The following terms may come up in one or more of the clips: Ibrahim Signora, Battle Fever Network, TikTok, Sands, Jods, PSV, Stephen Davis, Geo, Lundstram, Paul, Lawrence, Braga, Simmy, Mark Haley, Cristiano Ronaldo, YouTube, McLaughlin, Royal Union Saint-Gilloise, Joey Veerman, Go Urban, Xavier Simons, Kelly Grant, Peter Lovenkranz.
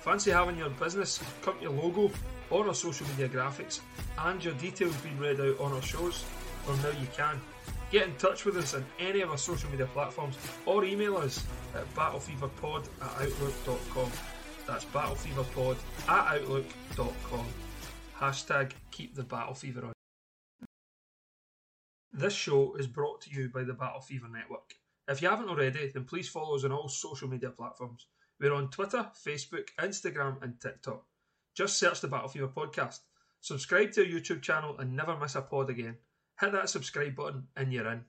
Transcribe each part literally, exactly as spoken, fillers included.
Fancy having your business, company logo, or our social media graphics and your details being read out on our shows? Well, now you can. Get in touch with us on any of our social media platforms or email us at battlefeverpod at outlook dot com. That's battlefeverpod at outlook dot com. Hashtag keep the Battle Fever on. This show is brought to you by the Battle Fever Network. If you haven't already, then please follow us on all social media platforms. We're on Twitter, Facebook, Instagram and TikTok. Just search the Battle Fever Podcast. Subscribe to our YouTube channel and never miss a pod again. Hit that subscribe button and you're in.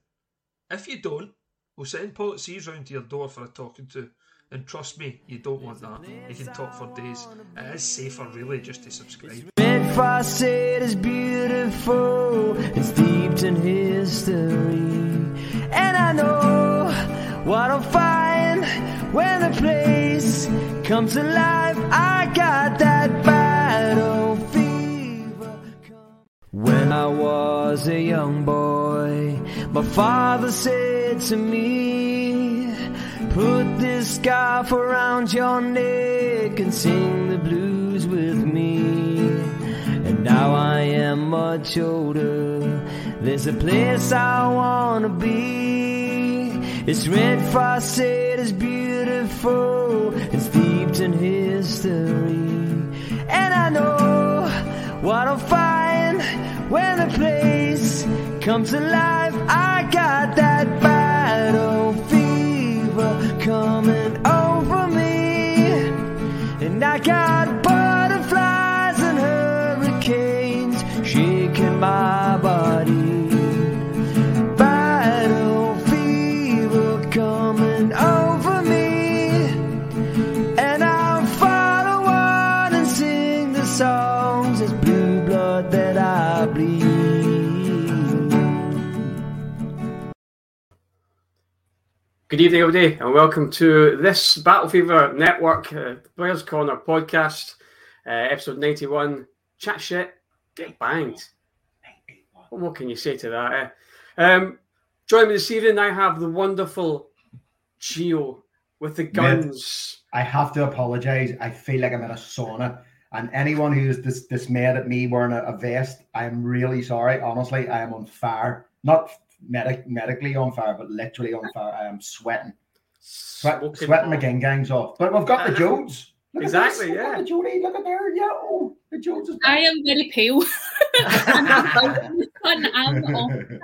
If you don't, we'll send Paul at Seas round to your door for a talking to. And trust me, you don't want that. You can talk for days. It is safer really just to subscribe. Mid-facet is beautiful. It's deep in history. And I know what I'll find when the place comes alive. I got that battle fever. When I was a young boy, my father said to me, put this scarf around your neck and sing the blues with me. And now I am much older. There's a place I wanna be. It's Red Facet, it's beautiful. It's deep in history. And I know what I'll find when the place comes alive. I got that battle fever coming over me. And I got butterflies and hurricanes shaking my body. Good evening, everybody, and welcome to this Battle Fever Network uh, Bears Corner podcast, uh, episode ninety-one. Chat shit, get banged. ninety-one. What more can you say to that? Eh? Um, joining me this evening, I have the wonderful Geo with the guns. Mid, I have to apologise. I feel like I'm in a sauna, and anyone who is dis- dismayed at me wearing a, a vest, I'm really sorry. Honestly, I am on fire. Not Medic, medically on fire, but literally on fire. I am sweating, Sweat, sweating my gang gangs off. But we've got the Jods. Look exactly, at yeah. The Jodie, look at there. Yeah, oh, the Jods is. I am very pale. I'm, I'm off it.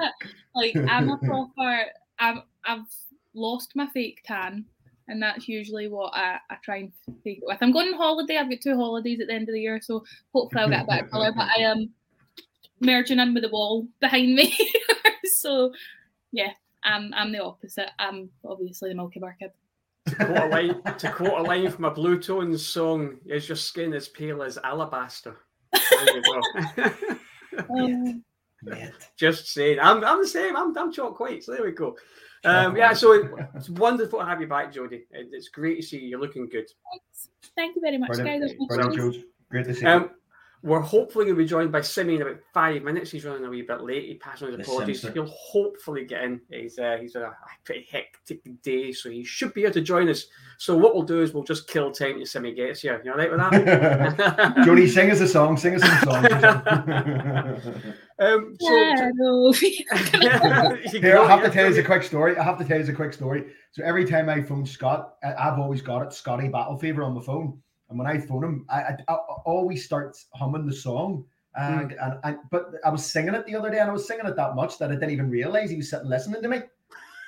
Like I'm a proper. I've I've lost my fake tan, and that's usually what I, I try and fake it with. I'm going on holiday. I've got two holidays at the end of the year, so hopefully I'll get a better colour. But I am merging in with the wall behind me. So, yeah, I'm I'm the opposite. I'm obviously the Milky Bar kid. To quote a line, to quote a line from a Blue Tones song, is your skin as pale as alabaster? There you go. um, Just saying. I'm I'm the same. I'm I'm chalk white. So there we go. Um, yeah, so it, it's wonderful to have you back, Jodie. It, it's great to see you. You're looking good. Thanks. Thank you very much, Brilliant. guys. Brilliant. Brilliant. Great to see you. Um, We're hopefully going to be joined by Simmy in about five minutes. He's running a wee bit late. He passed on his apologies. He'll hopefully get in. He's uh, he's had a pretty hectic day, so he should be here to join us. So what we'll do is we'll just kill time until Simmy gets here. You all right with that? Jodie, sing us a song. Sing us a song. um, so, yeah, Here, I have to tell you a quick story. I have to tell you a quick story. So every time I phone Scott, I've always got it, Scotty Battle Fever on the phone. And when I phone him, I, I, I always start humming the song. And, mm. and, and But I was singing it the other day, and I was singing it that much that I didn't even realize he was sitting listening to me.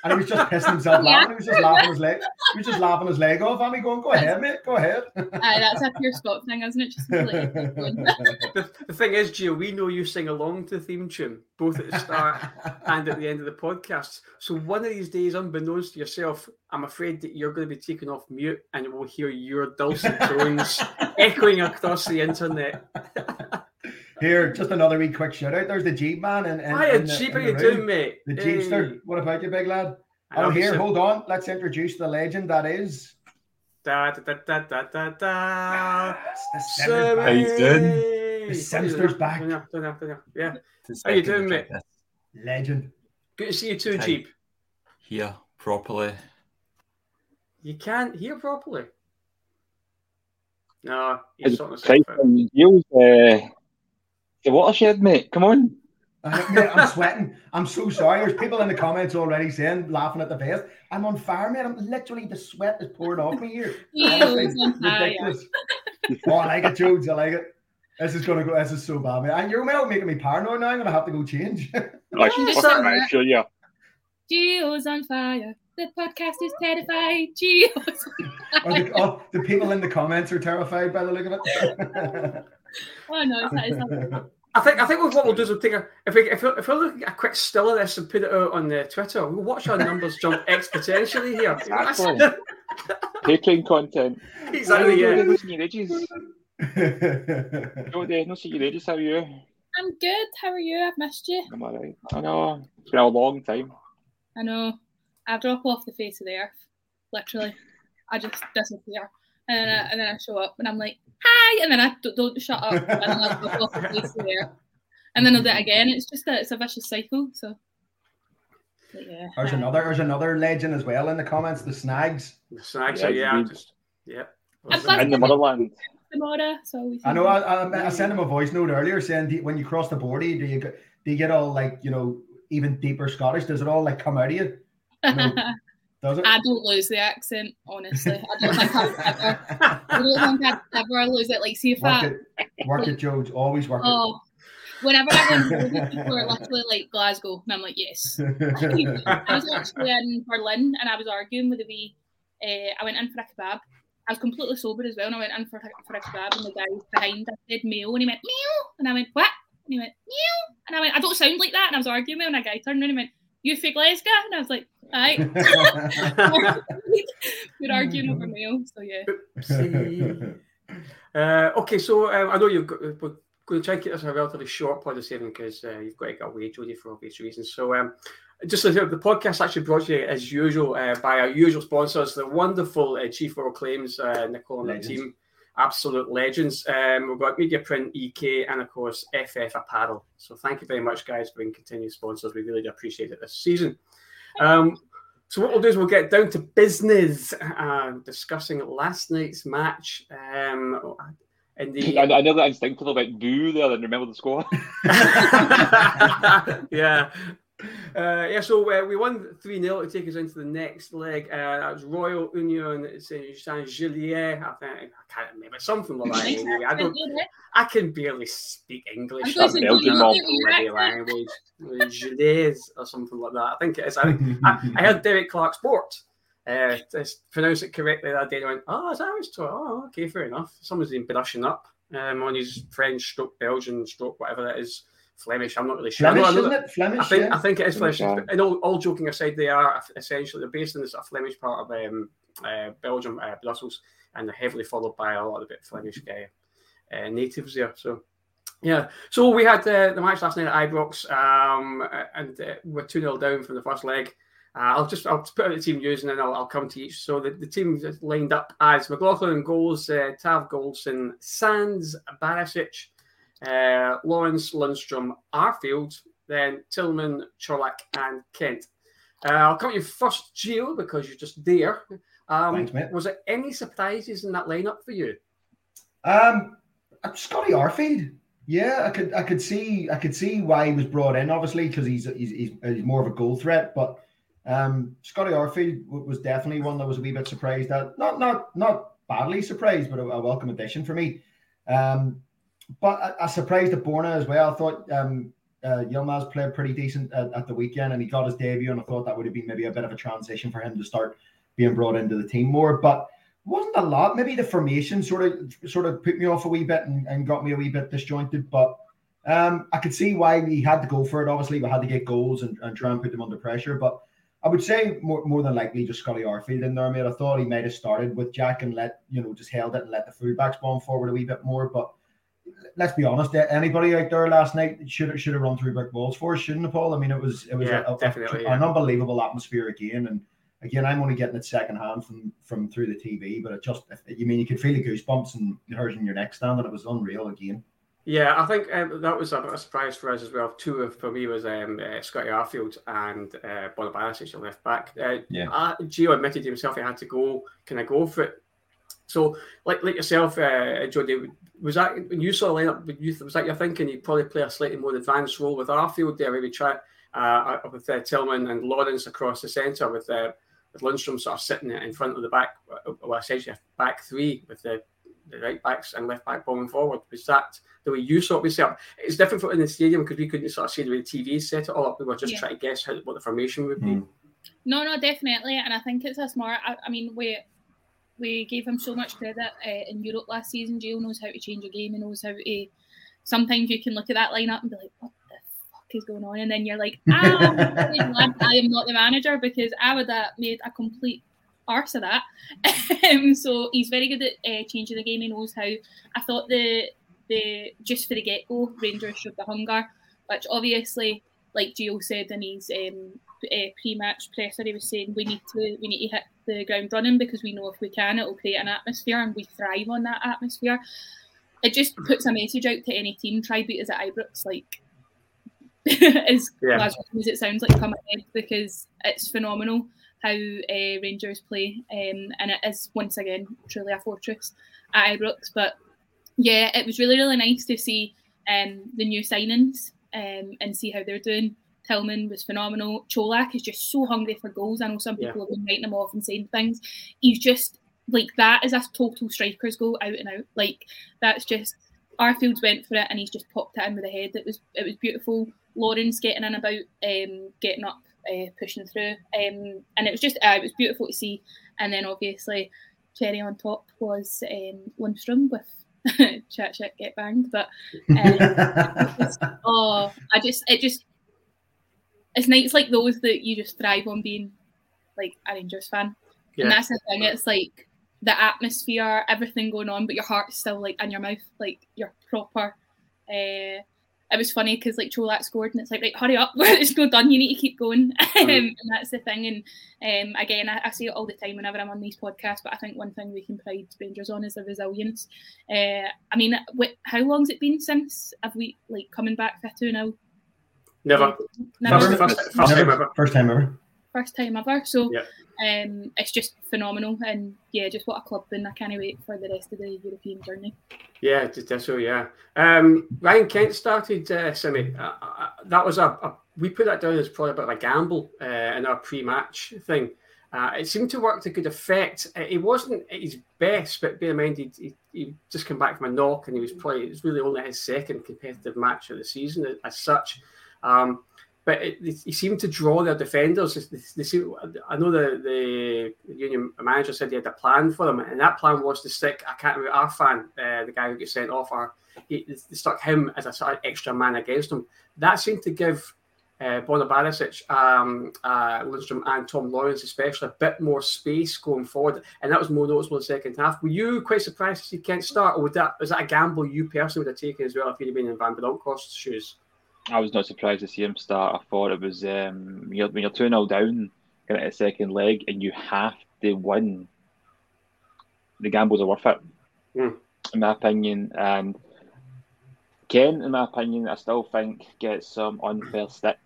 And he was just pissing himself laughing. He was just laughing his leg. He was just laughing his leg off. And me going, go ahead, mate, go ahead. Uh, that's a pure Scott thing, isn't it? Just the, the thing is, Gio, we know you sing along to the theme tune, both at the start and at the end of the podcast. So one of these days, unbeknownst to yourself, I'm afraid that you're going to be taken off mute and we'll hear your dulcet tones echoing across the internet. Here, just another wee quick shout out. There's the Jeep man. And hi, Jeep, how you doing, mate? The Jeepster. Hey. What about you, big lad? Oh, here, so. Hold on. Let's introduce the legend that is. Da da da da da da da. Ah, the how you doing? The Simster's back. Don't know, don't know, don't know. Yeah. How you doing, mate? Legend. Good to see you too, Jeep. Hear properly. You can't hear properly. No, he's sorting himself out. The watershed, mate. Come on. Uh, mate, I'm sweating. I'm so sorry. There's people in the comments already saying, laughing at the vest. I'm on fire, mate. I'm literally, the sweat is pouring off me here. It's ridiculous. Oh, I like it, Jodes. I like it. This is going to go. This is so bad, mate. And you're well making me paranoid now. I'm going to have to go change. Like, fucking right, sure, yeah. Geo's on fire. The podcast is terrified. Geo's on fire. The, oh, the people in the comments are terrified by the look of it. Oh no, it's not, it's not. I think I think what we'll do is we'll take a if we if we if we look at a quick still of this and put it out on the Twitter, we'll watch our numbers jump exponentially here. Exactly. Patreon content. Exactly. Yeah. No see your ages. No see your ages. How are you? I'm good. How are you? I've missed you. I'm alright. I know. It's been a long time. I know. I drop off the face of the earth. Literally, I just disappear. And then, I, and then I show up and I'm like, hi, and then I don't, don't shut up, and then I'll go off the place there, and then I'll do it again. It's just a, it's a vicious cycle. So, but yeah. There's hi. another, there's another legend as well in the comments. The snags, the snags, yeah, yeah. I'm just, yeah. I'm in the motherland. Tomorrow, so I know. I, I I sent him a voice note earlier saying, do, when you cross the border, do you do you get all like you know even deeper Scottish? Does it all like come out of you? you know, I don't lose the accent, honestly. I don't think I'd ever, I don't think I'd ever lose it. Like, see if work I... It. Work it, Jodes. Always work oh, it. Whenever I go to people are literally like Glasgow, and I'm like, yes. I was actually in Berlin, and I was arguing with a wee... Uh, I went in for a kebab. I was completely sober as well, and I went in for, for a kebab, and the guy was behind, I said, meal, and he went, meal, and I went, what? And he went, meal, and I went, I don't sound like that, and I was arguing with him, and a guy turned around and went, you fake Glasgow? And I was like, all right. We're arguing over mail, so yeah. Uh, okay, so um, I know you've got, we're going to try and keep this a relatively short pod of saving because uh, you've got to get away, Jodie, for obvious reasons. So um, just as, uh, the podcast actually brought to you, as usual, uh, by our usual sponsors, the wonderful uh, Chief World Claims, uh, Nicole and legends. Her team. Absolute legends. Um, we've got Media Print, E K, and of course F F Apparel. So thank you very much, guys, for being continued sponsors. We really do appreciate it this season. Um, so what we'll do is we'll get down to business, uh, discussing last night's match. Um, in the I, I know that instinctive about boo there, and remember the score. Yeah. Uh, yeah, so uh, we won three nil to take us into the next leg. Uh, that was Royal Union Saint-Gilloise. I, I can't remember, something like that. Anyway. I, don't, I can barely speak English. That's Belgian language. Gilles or something like that. I think it is. I, I, I heard Derek Clark's Sport uh, pronounce it correctly that day. I went, oh, is that what it's oh, okay, fair enough. Someone's been brushing up um, on his French, stroke Belgian, stroke whatever that is. Flemish, I'm not really sure. Flemish, I know, isn't it? Flemish, I think, yeah. I think it is Flemish. Flemish. And all, all joking aside, they are essentially, they're based in this Flemish part of um, uh, Belgium, uh, Brussels, and they're heavily followed by a lot of the Flemish uh, uh, natives there. So, yeah. So we had uh, the match last night at Ibrox, um, and uh, we're two nil down from the first leg. Uh, I'll just I'll put out the team news and then I'll, I'll come to each. So the, the team lined up as McLaughlin goals, uh, Tav Goldson, Sands, Barisic, uh, Lawrence, Lundstram, Arfield, then Tillman, Čolak, and Kent. Uh, I'll come to you first, Geo, because you're just there. Um, Thanks, mate. Was there any surprises in that lineup for you? Um, Scotty Arfield. Yeah, I could, I could see, I could see why he was brought in. Obviously, because he's, he's he's he's more of a goal threat. But um, Scotty Arfield was definitely one that was a wee bit surprised at. Not not not badly surprised, but a, a welcome addition for me. Um, but I, I surprised at Borna as well. I thought um, uh, Yilmaz played pretty decent at, at the weekend, and he got his debut. And I thought that would have been maybe a bit of a transition for him to start being brought into the team more, but. Wasn't a lot. Maybe the formation sort of sort of put me off a wee bit and, and got me a wee bit disjointed. But um, I could see why we had to go for it. Obviously, we had to get goals and, and try and put them under pressure. But I would say more, more than likely just Scotty Arfield in there, mate. I thought he might have started with Jack and let, you know, just held it and let the fullbacks bomb forward a wee bit more. But let's be honest, anybody out there last night should should have run through brick walls for us, shouldn't it, Paul? I mean, it was it was yeah, a, a, yeah. an unbelievable atmosphere again. And again, I'm only getting it secondhand from, from through the T V, but it just, you mean, you could feel the goosebumps and hers in your neck stand, and it was unreal again. Yeah, I think um, that was a, a surprise for us as well. Two of, for me, was um, uh, Scotty Arfield and uh, Barisic, left back. Uh, yeah. uh, Gio admitted himself he had to go, can I go for it? So, like like yourself, uh, Jody, was that, when you saw the lineup, was that your thinking you'd probably play a slightly more advanced role with Arfield there, maybe try uh, with uh, Tillman and Lawrence across the centre with... Uh, with Lundstram sort of sitting in front of the back, well, essentially a back three with the, the right backs and left back bombing forward. Was that the way you sort of set up? It's different for in the stadium because we couldn't sort of see the way the T V set it all up. We were just yeah. trying to guess how, what the formation would be. Mm. No, no, definitely. And I think it's a smart, I, I mean, we we gave him so much credit uh, in Europe last season. Gio knows how to change a game and knows how to, sometimes you can look at that lineup and be like, what is going on, and then you're like, ah, I am not the manager because I would have made a complete arse of that. um, so he's very good at uh, changing the game. He knows how. I thought the the just for the get go, Rangers showed the hunger, which obviously, like Gio said in his um, uh, pre match presser, he was saying we need to we need to hit the ground running because we know if we can, it will create an atmosphere, and we thrive on that atmosphere. It just puts a message out to any team. Try beat us at Ibrox, like. as, yeah. as it sounds like come ahead because it's phenomenal how uh, Rangers play um, and it is once again truly a fortress at Ibrox. But yeah, it was really really nice to see um, the new signings um, and see how they're doing. Tillman was phenomenal. Čolak is just so hungry for goals. I know some people yeah. have been writing him off and saying things. He's just like, that is a total striker's goal out and out. Like, that's just, Arfield's went for it and he's just popped it in with the head. It was it was beautiful. Lawrence getting in about, um, getting up, uh, pushing through. Um, and it was just, uh, it was beautiful to see. And then obviously, cherry on top was um, Lundstram with chat shit, get banged. But um, just, oh, I just, it just, it's nights like those that you just thrive on being like a Rangers fan. Yeah. And that's the thing, it's like the atmosphere, everything going on, but your heart's still like in your mouth, like you're proper. Uh, It was funny because like Čolak scored and it's like, right, hurry up, it's not done, you need to keep going. um, and that's the thing. And um, again, I, I say it all the time whenever I'm on these podcasts, but I think one thing we can pride Rangers on is the resilience. Uh, I mean, wh- how long's it been since have we like coming back for two now? Never. Never. First, first, first time ever. First time ever. First time ever. So yeah. um, it's just phenomenal. And yeah, just what a club, and I can't wait for the rest of the European journey. Yeah, so yeah. Um, Ryan Kent started, uh, Simmy. Uh, uh, that was a, a, we put that down as probably a bit of a gamble uh, in our pre-match thing. Uh, it seemed to work to good effect. It wasn't at his best, but bear in mind, he, he, he just came back from a knock and he was probably, it was really only his second competitive match of the season as such. Um, but he seemed to draw their defenders. They, they seemed, I know the, the Union manager said he had a plan for them, and that plan was to stick, I can't remember, Arfan, uh, the guy who gets sent off, or he, they stuck him as a sort of extra man against him. That seemed to give uh, Borna Barisic, um, uh, Lundstram and Tom Lawrence especially, a bit more space going forward, and that was more noticeable in the second half. Were you quite surprised to see Kent start, or was that, was that a gamble you personally would have taken as well if you'd have been in Van Bronckhorst's shoes? I was not surprised to see him start. I thought it was, um, you're, when you're two nil down kind of at a second leg and you have to win, the gambles are worth it, mm. in my opinion. And Kent, in my opinion, I still think gets some unfair stick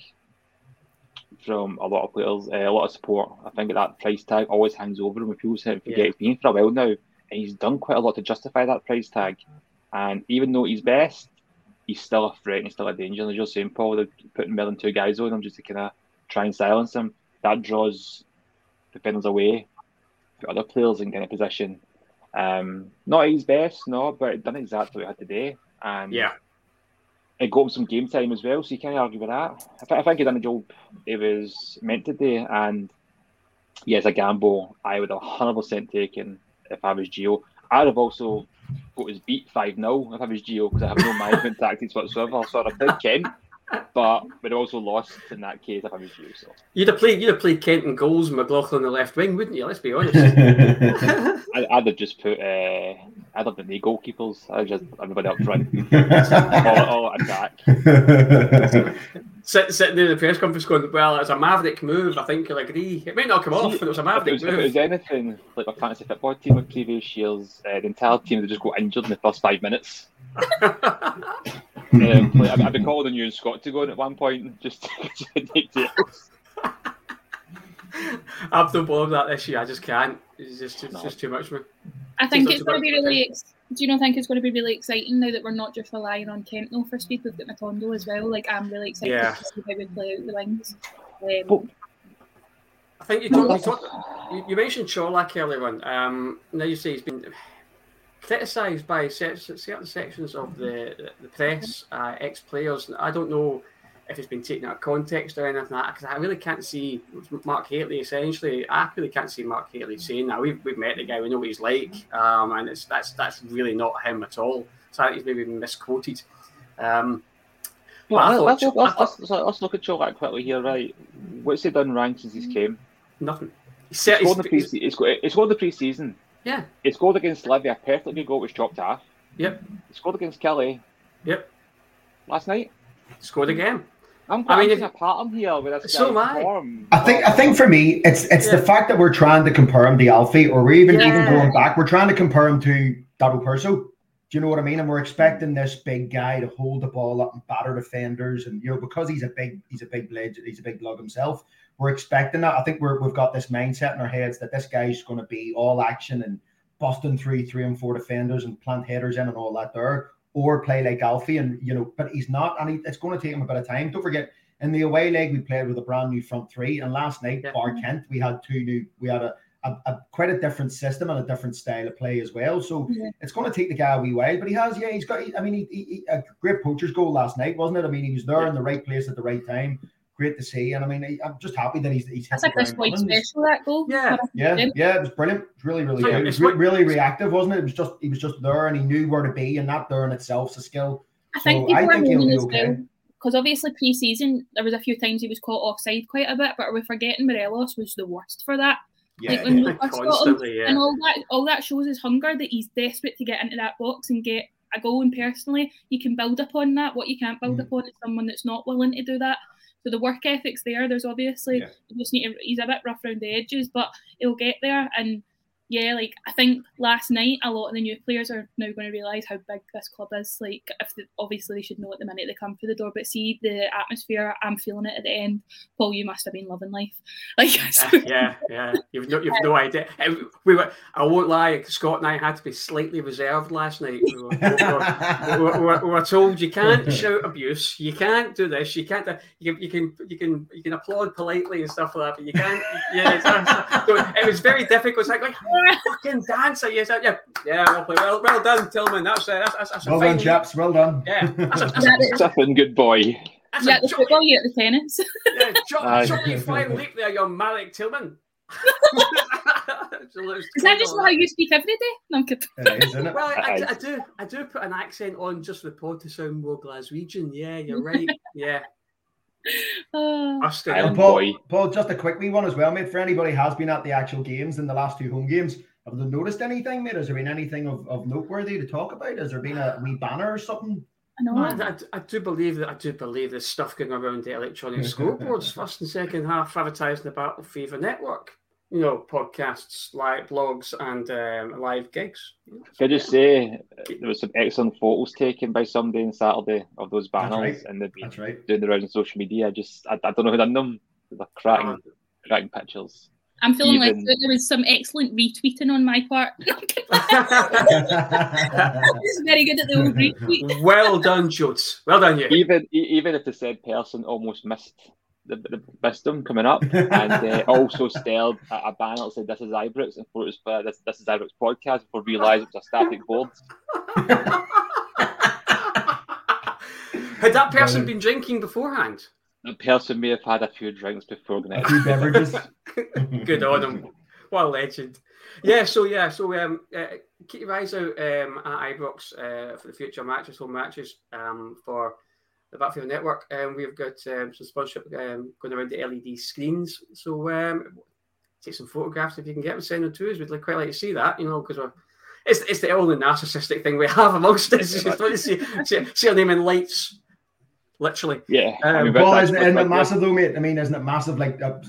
from a lot of players, uh, a lot of support. I think that price tag always hangs over him. People say, forget yeah. it's been for a while now, and he's done quite a lot to justify that price tag. And even though he's best, he's still a threat and he's still a danger. And as you're saying, Paul, they're putting more than two guys on him just to kind of try and silence him. That draws defenders away, put other players in kind of position. Um, not his best, no, but it done exactly what he had today. And yeah. It got him some game time as well, so you can't argue with that. I, th- I think he done a job it was meant to do, and yeah, it's a gamble I would have one hundred percent taken if I was Geo. I would have also got his beat five nil if I was Geo, because I have no management tactics whatsoever, so I'd have played Kent, but we'd also lost in that case if I was Geo. So. You'd have played, you'd have played Kent in goals, McLaughlin on the left wing, wouldn't you? Let's be honest. I'd, I'd have just put... Uh, I don't think they goalkeepers. I just everybody up front, all, all attack. Sit, sitting there in the press conference going, "Well, it's a maverick move. I think you'll agree. It might not come See, off, but it was a maverick if was, move." If it was anything like a fantasy football team of previous years, uh, the entire team they just got injured in the first five minutes. um, like, I've been calling on you and Scott to go in at one point. Just take deals. I've done all of that this year. I just can't. It's just, it's no. just too much for me. I think it's, it's going to be really. Ex- Do you not think it's going to be really exciting now that we're not just relying on Kent though for speed? We've got Matondo as well. Like I'm really excited yeah. to see how we play out the wings. Um, but, I think you, talk, you, talk, you mentioned Čolak earlier on. Um, now you say he's been criticised by certain sections of the the press, uh, ex-players. I don't know if it's been taken out of context or anything like that, because I really can't see Mark Haley, essentially. I really can't see Mark Haley saying that. We've, we've met the guy, we know what he's like, um, and it's that's that's really not him at all. So I think he's maybe misquoted. Um, well, let's, thought, let's, let's, let's, let's look at Čolak quickly here, right? What's he done wrong since he's came? Nothing. He's, he's, he's, the pre- he's, he's, scored, he's scored the pre-season. Yeah. He scored against Livia, a perfectly good goal, was chopped off. Yep. He scored against Kelly. Yep. Last night. Scored again. I'm I mean, it's a pattern here with this so guy's form. I think, I think for me, it's it's yeah. the fact that we're trying to compare him to Alfie, or we're even, yeah. even going back, we're trying to compare him to Dario Perso. Do you know what I mean? And we're expecting this big guy to hold the ball up and batter defenders, and you know, because he's a big, he's a big legend, he's a big lug himself. We're expecting that. I think we're we've got this mindset in our heads that this guy's going to be all action and busting three, three and four defenders and plant headers in and all that there. Or play like Alfie, and you know, but he's not, and he, it's going to take him a bit of time. Don't forget, in the away leg, we played with a brand new front three, and last night, yeah. bar Kent, we had two new, we had a, a, a quite a different system and a different style of play as well. So yeah. it's going to take the guy a wee while, but he has, yeah, he's got. He, I mean, he, he, a great poacher's goal last night, wasn't it? I mean, he was there yeah. in the right place at the right time. Great to see, and I mean, he, I'm just happy that he's. he's That's like this quite special that goal. Yeah, yeah, yeah. It was brilliant. It was really, really so good. It was re- really reactive, wasn't it? It was just, he was just there, and he knew where to be, and that there in itself's a skill. I so think people I think are meaning as okay. well, because obviously pre-season there was a few times he was caught offside quite a bit, but are we forgetting Morelos was the worst for that? Yeah, like when yeah. we first got him, yeah. and all that, all that shows his hunger that he's desperate to get into that box and get a goal. And personally, you can build upon that. What you can't build mm. upon is someone that's not willing to do that. So the work ethic's there. There's obviously yeah. you just need to, he's a bit rough around the edges, but he'll get there. And yeah, like I think last night a lot of the new players are now going to realise how big this club is. Like if they, obviously they should know at the minute they come through the door, but see the atmosphere. I'm feeling it at the end. Paul, you must have been loving life. Like so. uh, yeah, yeah. You've no, you've no idea. We were. I won't lie. Scott and I had to be slightly reserved last night. We were, we were, we were, we were told you can't shout abuse. You can't do this. You can't. You, you can. You can. You can applaud politely and stuff like that. But you can't. Yeah. So it was very difficult. It's like. like fucking dancer, yes, yeah, yeah, well played, well, well done, Tillman. That's uh, that's that's, that's well a done, chaps, well done. Yeah, that's a, that's a tough and good boy. That's yeah, the football, you at the tennis. Yeah, jolly fine leap there, you're Malik Tillman. Is that just how you speak every day? No, I'm kidding. It is, isn't it? Well, I, I do, I do put an accent on just the pod to sound more Glaswegian. Yeah, you're right. Yeah. Uh, and Paul, Paul, just a quick wee one as well, mate. For anybody who has been at the actual games in the last two home games, have they noticed anything, mate? Has there been anything of, of noteworthy to talk about? Has there been a wee banner or something? No, I, I, I do believe that I do believe there's stuff going around the electronic scoreboards, first and second half advertising the Battle Fever Network. you know, podcasts, like blogs, and um, live gigs. Could I just say there was some excellent photos taken by somebody on Saturday of those banners, that's right. and they've been right. doing the rounds on social media. I just, I, I don't know who done them. They're cracking, um, cracking pictures. I'm feeling Even... like there was some excellent retweeting on my part. He's very good at the old retweet. Well done, Jods. Well done, you. Even even if the said person almost missed the, the wisdom coming up, and uh, also stared at a banner that said, "This is Ibrox," and thought it was uh, this, this is Ibrox podcast, before realising it was a static board. Had that person been drinking beforehand? The person may have had a few drinks before the next beverages. Good on him. What a legend. Yeah, so yeah, so um, uh, keep your eyes out um, at Ibrox uh, for the future matches, home matches um, for the Battle Fever Network. Um, we've got um, some sponsorship um, going around the L E D screens. So um, take some photographs if you can get them, send them to us. We'd quite like to see that, you know, because we're it's it's the only narcissistic thing we have amongst us. It's just to see, see, see our name in lights. Literally, yeah. Um, I mean, well, isn't, isn't it massive though, mate? I mean, isn't it massive? Like, I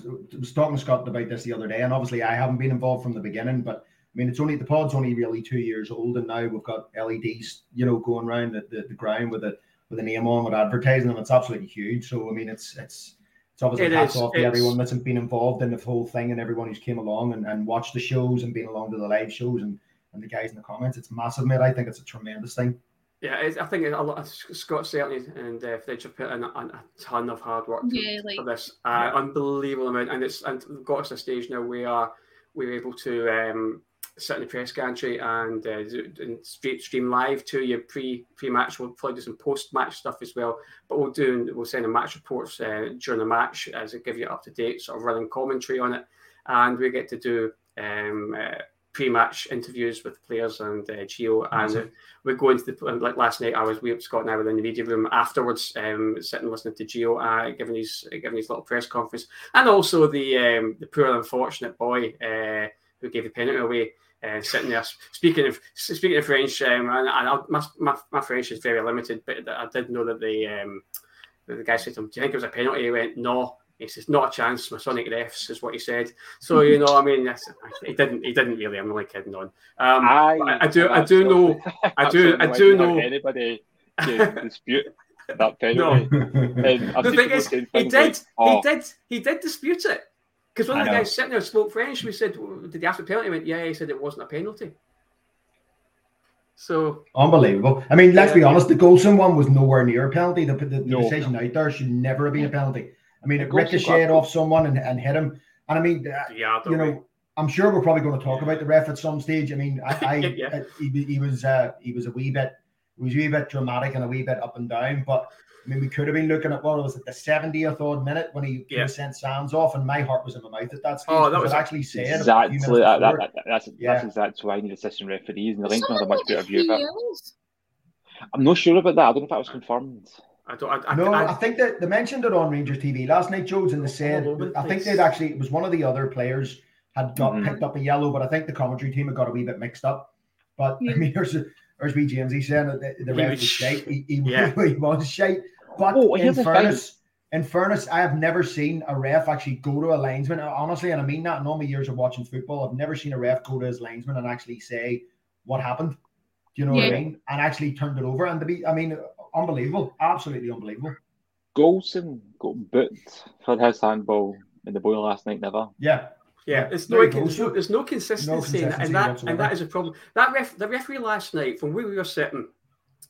was talking to Scott about this the other day, and obviously, I haven't been involved from the beginning, but I mean, it's only the pod's only really two years old, and now we've got L E Ds, you know, going around the, the, the ground with a with a name on, with advertising, and it's absolutely huge. So, I mean, it's it's it's obviously it hats is, off to everyone that's been involved in the whole thing, and everyone who's came along and, and watched the shows and been along to the live shows, and, and the guys in the comments. It's massive, mate. I think it's a tremendous thing. Yeah, it's, I think a lot of Scott certainly and uh, they just put in a, a ton of hard work yeah, like, for this uh, yeah. unbelievable amount, and it's and got us to a stage now where we are we're able to um, sit in the press gantry and, uh, and stream live to you pre pre match. We'll probably do some post match stuff as well, but we'll do we'll send a match reports uh, during the match as it give you up to date sort of running commentary on it, and we get to do. Um, uh, pre-match interviews with players and uh, Geo, and mm-hmm. we go into the like last night. I was we Scott and I were in the media room afterwards, um, sitting listening to Geo uh, giving his giving his little press conference, and also the um, the poor unfortunate boy uh, who gave the penalty away, uh, sitting there speaking of speaking of French. Um, and I, my, my my French is very limited, but I did know that the um, the guy said to him, "Do you think it was a penalty?" He went, "No." He says, "Not a chance, my sonic refs," is what he said. So, you know, I mean, he didn't he didn't really, I'm only kidding on. Um, I, I do I do know, I do I do know. Anybody can dispute that penalty. No. The thing is, he did, like, oh. he did, he did dispute it. Because one of the guys sitting there spoke French, we said, well, did he ask for penalty? He went, yeah, he said it wasn't a penalty. So unbelievable. I mean, let's yeah, be honest, the Goldson one was nowhere near a penalty. The, the, the no, decision no. out there should never have been a penalty. I mean, it ricocheted off someone and, and hit him. And I mean, yeah, you know, way. I'm sure we're probably going to talk about the ref at some stage. I mean, I, I yeah. he, he was uh, he was a wee bit he was a wee bit dramatic and a wee bit up and down. But I mean, we could have been looking at what well, was it the seventieth odd minute when he yeah. sent Sands off, and my heart was in my mouth at that stage. Oh, that was actually said exactly that, that, that, that's yeah. that's exactly why I need assistant referees, and the link not a much better view of it. I'm not sure about that. I don't know if that was confirmed. I don't, I, no, I, I think that they mentioned it on Rangers T V last night, Jods, and they said I think they'd actually it was one of the other players had got mm-hmm. picked up a yellow, but I think the commentary team had got a wee bit mixed up. But yeah. I mean, there's there's wee Jamesy saying that the, the ref was shite. He, he, yeah. he was shite. But oh, in fairness, in fairness, I have never seen a ref actually go to a linesman. Honestly, and I mean that in all my years of watching football, I've never seen a ref go to his linesman and actually say what happened. Do you know yeah. what I mean? And actually turned it over. And to be, I mean. Unbelievable, absolutely unbelievable. Goldson got booked for his handball in the boil last night, never. Yeah, yeah. There's no, there's no, there's no consistency, no consistency in that, and that whatsoever. And that is a problem. That ref, the referee last night, from where we were sitting,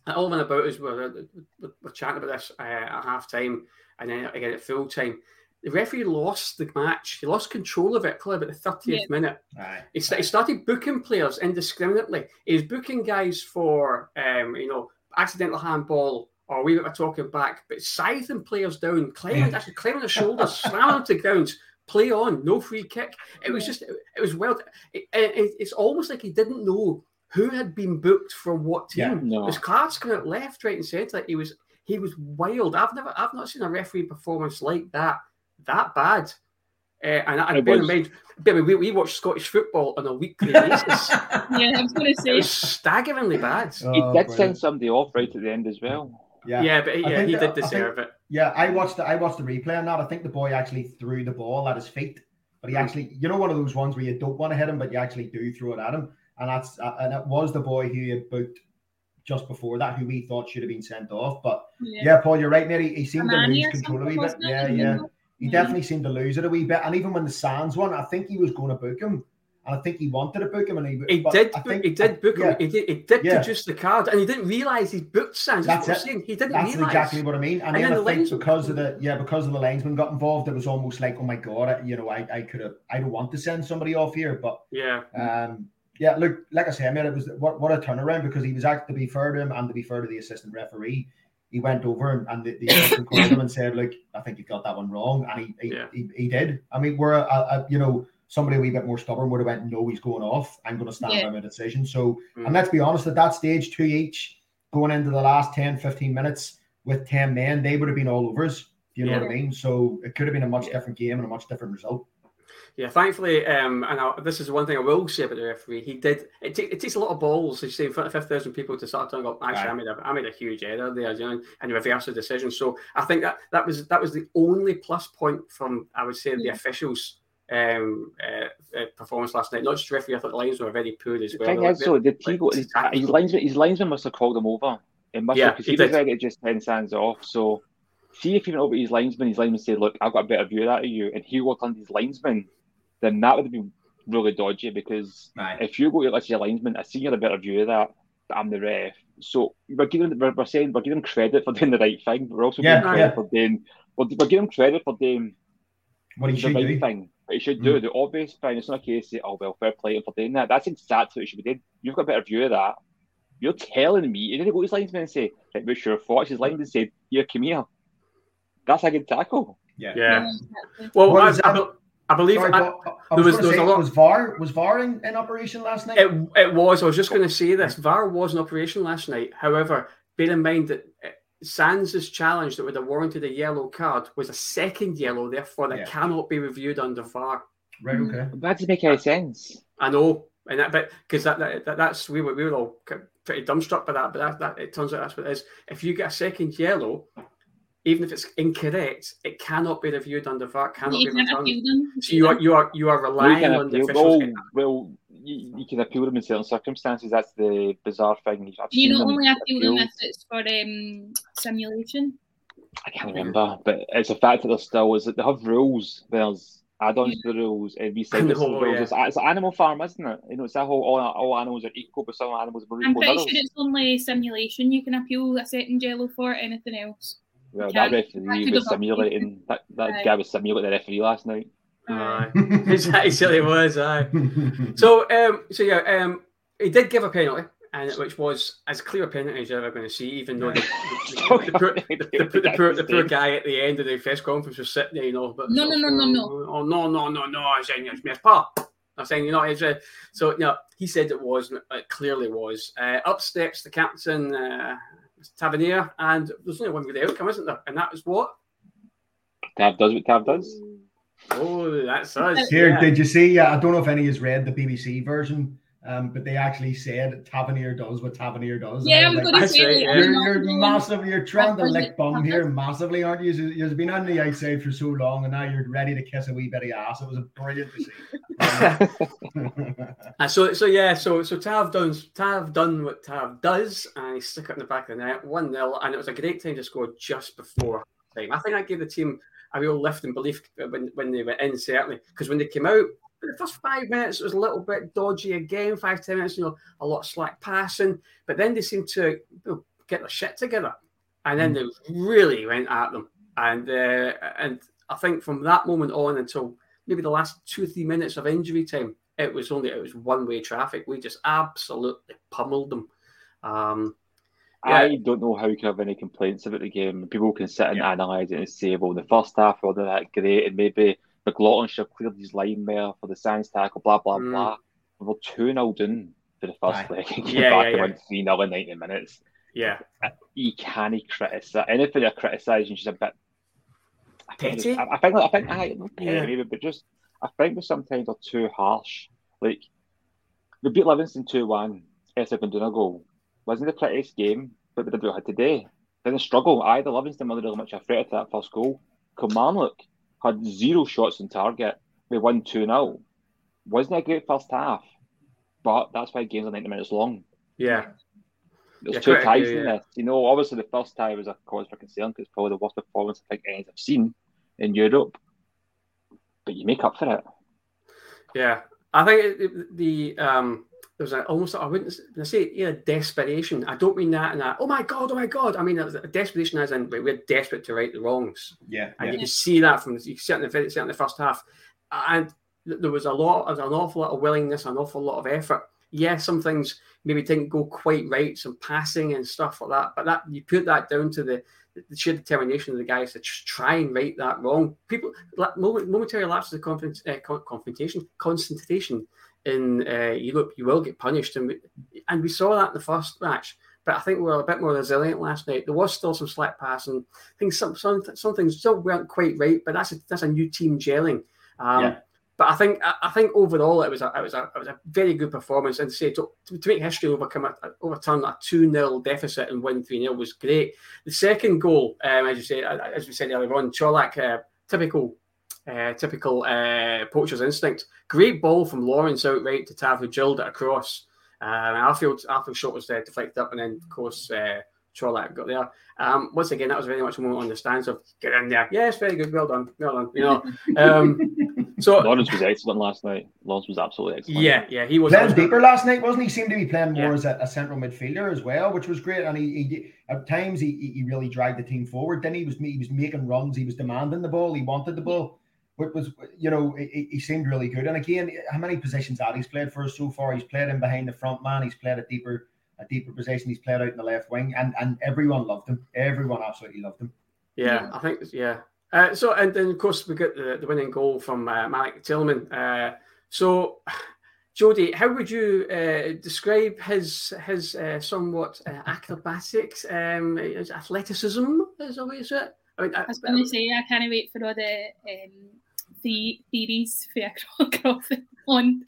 all went about is we're, we're, we're chatting about this uh, at half time and then again at full time. The referee lost the match. He lost control of it probably about the thirtieth yeah. minute. Aye. He, st- Aye. he started booking players indiscriminately. He was booking guys for um, you know. accidental handball, or we were talking back, but scything players down, climbing, actually climbing their shoulders, slamming them to ground, play on, no free kick. It was just, it was well, it, it, it's almost like he didn't know who had been booked for what team. Yeah, no. His cards coming out left, right, and centre. He was, he was wild. I've never, I've not seen a referee performance like that, that bad. Uh, and I bear in mind, we, we watch Scottish football on a weekly basis. Yeah, I was going to say. It was staggeringly bad. Oh, he did brilliant. send somebody off right at the end as well. Yeah, yeah but yeah, he that, did deserve think, it. Yeah, I watched, the, I watched the replay on that. I think the boy actually threw the ball at his feet. but he actually, you know, one of those ones where you don't want to hit him, but you actually do throw it at him. And that's, uh, and it was the boy who had booked just before that, who we thought should have been sent off. But yeah, yeah Paul, you're right there. He, he seemed to lose control a wee bit. Yeah, yeah. He yeah. definitely seemed to lose it a wee bit. And even when the Sands won, I think he was going to book him. And I think he wanted to book him. And he, he, did, I think, he did book yeah. him. He did, he did yeah. produce the card. And he didn't realise he booked Sands. That's, That's what it. He didn't That's realise. exactly what I mean. And, and then, then I the think because of the, yeah, because of the linesman got involved, it was almost like, oh my God, you know, I, I could have, I don't want to send somebody off here. But yeah. Um, Yeah, look, like I said, man, it was what, what a turnaround, because he was actually, to be fair to him and to be fair to the assistant referee, he went over and, and the, the assistant called him and said, "Look, I think you got that one wrong," and he he, yeah. he, he did. I mean, we're a, a, you know, somebody a wee bit more stubborn would have went, "No, he's going off. I'm going to stand yeah. by my decision." So, mm. and let's be honest, at that stage, two each going into the last ten, fifteen minutes with ten men, they would have been all overs. Do you know yeah. what I mean? So it could have been a much yeah. different game and a much different result. Yeah, thankfully, um, and I, this is one thing I will say about the referee. He did. It, t- it takes a lot of balls, you see, in front of fifty thousand people to sort of turn up. Actually, right. I made a, I made a huge error there, you know, and reverse the decision. So I think that, that was that was the only plus point from, I would say, the officials' um, uh, uh, performance last night. Not just referee. I thought the linesmen were very poor as well. The thing is, so the people, his, his linesman, his linesman must have called him over. It must yeah, have, because he, he was ready to just ten stands off. So see if he went over to his linesman, his linesman said, "Look, I've got a better view of that of you," and he walked onto his linesman, then that would have been really dodgy, because right. if you go to, let's say, a linesman, I see you had a better view of that, I'm the ref. So we're giving, we're, we're saying we're giving credit for doing the right thing, but we're also yeah, giving credit yeah. for doing, we're, we're giving credit for doing what he the right do. thing. What he should mm. do, the obvious thing. It's not a case of, "Oh, well, fair play for doing that." That's exactly what it should be doing. You've got a better view of that. You're telling me, you didn't go to his linesman and say, "It was your fault." His linesman said, "Here, come here." That's a good tackle. Yeah. yeah. yeah. Well, I, I, be, I believe Sorry, I, I was there was, there was say, a lot. Was V A R was V A R in, in operation last night? It, it was. I was just going to say this. V A R was in operation last night. However, bear in mind that Sands' challenge that would have warranted a yellow card was a second yellow. Therefore, that yeah. cannot be reviewed under V A R. Right. Okay. That doesn't make any sense. I know, and that, but because that, that, that that's we were we were all pretty dumbstruck by that. But that, that it turns out that's what it is. If you get a second yellow, even if it's incorrect, it cannot be reviewed under V A R. Cannot you be returned. So you are you are you are relying well, you on the officials. Well, well you, you can appeal them in certain circumstances. That's the bizarre thing. I've you don't only appeal them if it's for um, simulation. I can't remember, but it's a fact that there still is that they have rules. There's add-ons yeah. to the rules. Every side of the rules. Yeah. It's, it's an animal farm, isn't it? You know, it's that whole all, all animals are equal, but some animals are more equal than others. I'm pretty sure it's only simulation. You can appeal a second yellow for anything else. Well, that referee was simulating. That, that right. guy was simulating the referee last night. Aye, exactly. So he was. Aye. So, um, so yeah, um, he did give a penalty, and which was as clear a penalty as you're ever going to see. Even though the, the, the, poor, the, the, the, poor, the poor guy at the end of the press conference was sitting there, you know. But no, no, no, no, no. Oh no, no, no, no! I'm saying it's messed up. I'm saying you know it's uh, so. No, he said it was. It clearly was. Uh, up steps the captain. Uh, Tavernier, and there's only one with the outcome, isn't there? And that was what? Tav does what Tav does. Oh, that's us. Here, yeah. did you see? I don't know if any has read the B B C version, um, but they actually said Tavernier does what Tavernier does. Yeah, I'm like, going to say right, yeah. You're, you're massive. You're trying to lick bum here massively, aren't you? You've been on the outside for so long, and now you're ready to kiss a wee bit of ass. It was brilliant to see. And so, so yeah, so so Tav done Tav done what Tav does, and he stuck it in the back of the net, one nil, and it was a great time to score just before time. I think that gave the team a real lift in belief when when they went in, certainly, because when they came out. But the first five minutes, it was a little bit dodgy again. Five, ten minutes, you know, a lot of slack passing. But then they seemed to you know, get their shit together. And then mm. they really went at them. And uh, and I think from that moment on until maybe the last two, three minutes of injury time, it was only it was one-way traffic. We just absolutely pummeled them. Um, yeah. I don't know how you can have any complaints about the game. People can sit and yeah. analyse it and say, well, the first half, wasn't that great, and maybe McLaughlin should have cleared his line there for the Sands tackle, blah, blah, mm. blah. We were two nil down for the first leg. He came yeah, back yeah, yeah. and went three nil in ninety minutes. Yeah. He can't criticise. Anything they're criticising is just a bit... I think, petty? I think, I think, I, not petty, yeah. maybe, but just, I think we sometimes are too harsh. Like, we beat Livingston two one, Essa Gonduna goal. Wasn't the prettiest game, but we did what we had today. Didn't struggle. Either Livingston wasn't really much a threat to that first goal. Kilmarnock had zero shots on target. we won two nil. Wasn't a great first half, but that's why games are ninety minutes long. Yeah. There's yeah, two ties agree, in yeah. this. You know, obviously the first tie was a cause for concern because it's probably the worst performance I think any I've seen in Europe. But you make up for it. Yeah. I think it, it, the um, there was a, almost, I wouldn't I say, yeah, desperation. I don't mean that and that, oh my God, oh my God. I mean, a desperation as in we're desperate to right the wrongs. Yeah. And yeah. you can see that from, you can see it in the, see it in the first half. And there was a lot, there was an awful lot of willingness, an awful lot of effort. Yes, yeah, some things maybe didn't go quite right, some passing and stuff like that. But that you put that down to the, the sheer determination of the guys to try and right that wrong. People momentary lapses of confidence, uh, confrontation, concentration in uh, Europe, you will get punished, and we, and we saw that in the first match. But I think we were a bit more resilient last night. There was still some slack passing. I think some some some things still weren't quite right. But that's a, that's a new team gelling. Um, yeah. But I think I think overall it was a it was a it was a very good performance, and to say to, to make history overcome a, overturn a two nil deficit and win three nil was great. The second goal, um, as you say, as we said earlier on, Čolak, uh, typical uh, typical uh, poacher's instinct. Great ball from Lawrence outright to Tav, who drilled it across. Um, Arfield Arfield shot was uh, deflected up, and then of course uh, Čolak got there. Um, once again, that was very much a moment on the stands of get in there. Yes, very good, well done, well done. You know. Um, So Lawrence was excellent last night. Lawrence was absolutely excellent. Yeah, yeah, he was playing deeper last night, wasn't he? Seemed to be playing more yeah. as a, a central midfielder as well, which was great. And he, he at times he he really dragged the team forward. Then he was he was making runs. He was demanding the ball. He wanted the ball. Which was you know he, he seemed really good. And again, how many positions that he's played for us so far? He's played in behind the front man. He's played a deeper a deeper position. He's played out in the left wing, and and everyone loved him. Everyone absolutely loved him. Yeah, yeah. I think yeah. Uh, so, and then, of course, we got the, the winning goal from uh, Malik Tillman. Uh, so, Jody, how would you uh, describe his his uh, somewhat uh, acrobatics, um, his athleticism, is always it? I, mean, I, I was going to say, I can't wait for all the um, the theories for acrobatics on.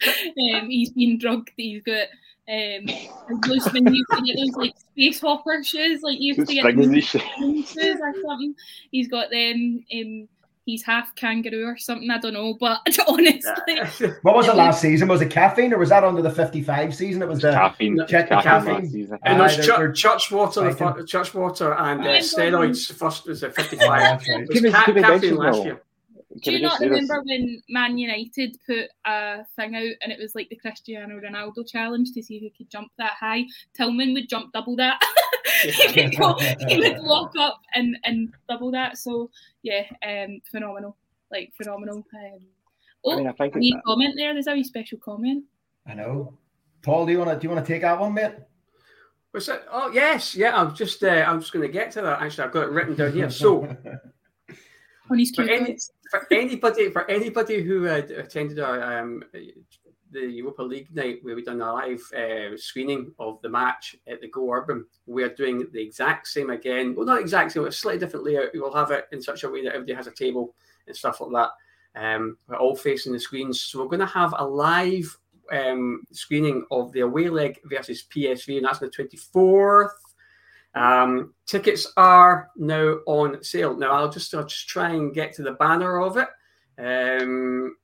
Um, he's been drugged, he's got... Um, those when you get those like space hopper shoes, like you used to get those shoes or something. He's got them. Um, he's half kangaroo or something. I don't know, but honestly, what was it last season? Was it caffeine, or was that under the fifty-five season? It was the caffeine. Ch- caffeine, caffeine. And those ch- church water, fu- church water, and uh, steroids. First was the fifty-five. It was ca- caffeine last year. Do you not remember when Man United put a thing out and it was like the Cristiano Ronaldo challenge to see who could jump that high? Tillman would jump double that. he, would go, he would walk up and, and double that. So, yeah, um, phenomenal. Like, phenomenal. Um, oh, I mean, I need a comment there. There's a wee special comment. I know. Paul, do you want to do you want to take that one, mate? What's that? Oh, yes. Yeah, I'm just, uh, I'm just going to get to that. Actually, I've got it written down here. So... On his for, any, for anybody, for anybody who uh, attended our um, the Europa League night, where we done a live uh, screening of the match at the Go Urban, we're doing the exact same again. Well, not exact same, but a slightly different layout. We'll have it in such a way that everybody has a table and stuff like that. Um, we're all facing the screens, so we're going to have a live um, screening of the away leg versus P S V, and that's on the twenty-fourth. Um, tickets are now on sale. Now I'll just I'll just try and get to the banner of it, um,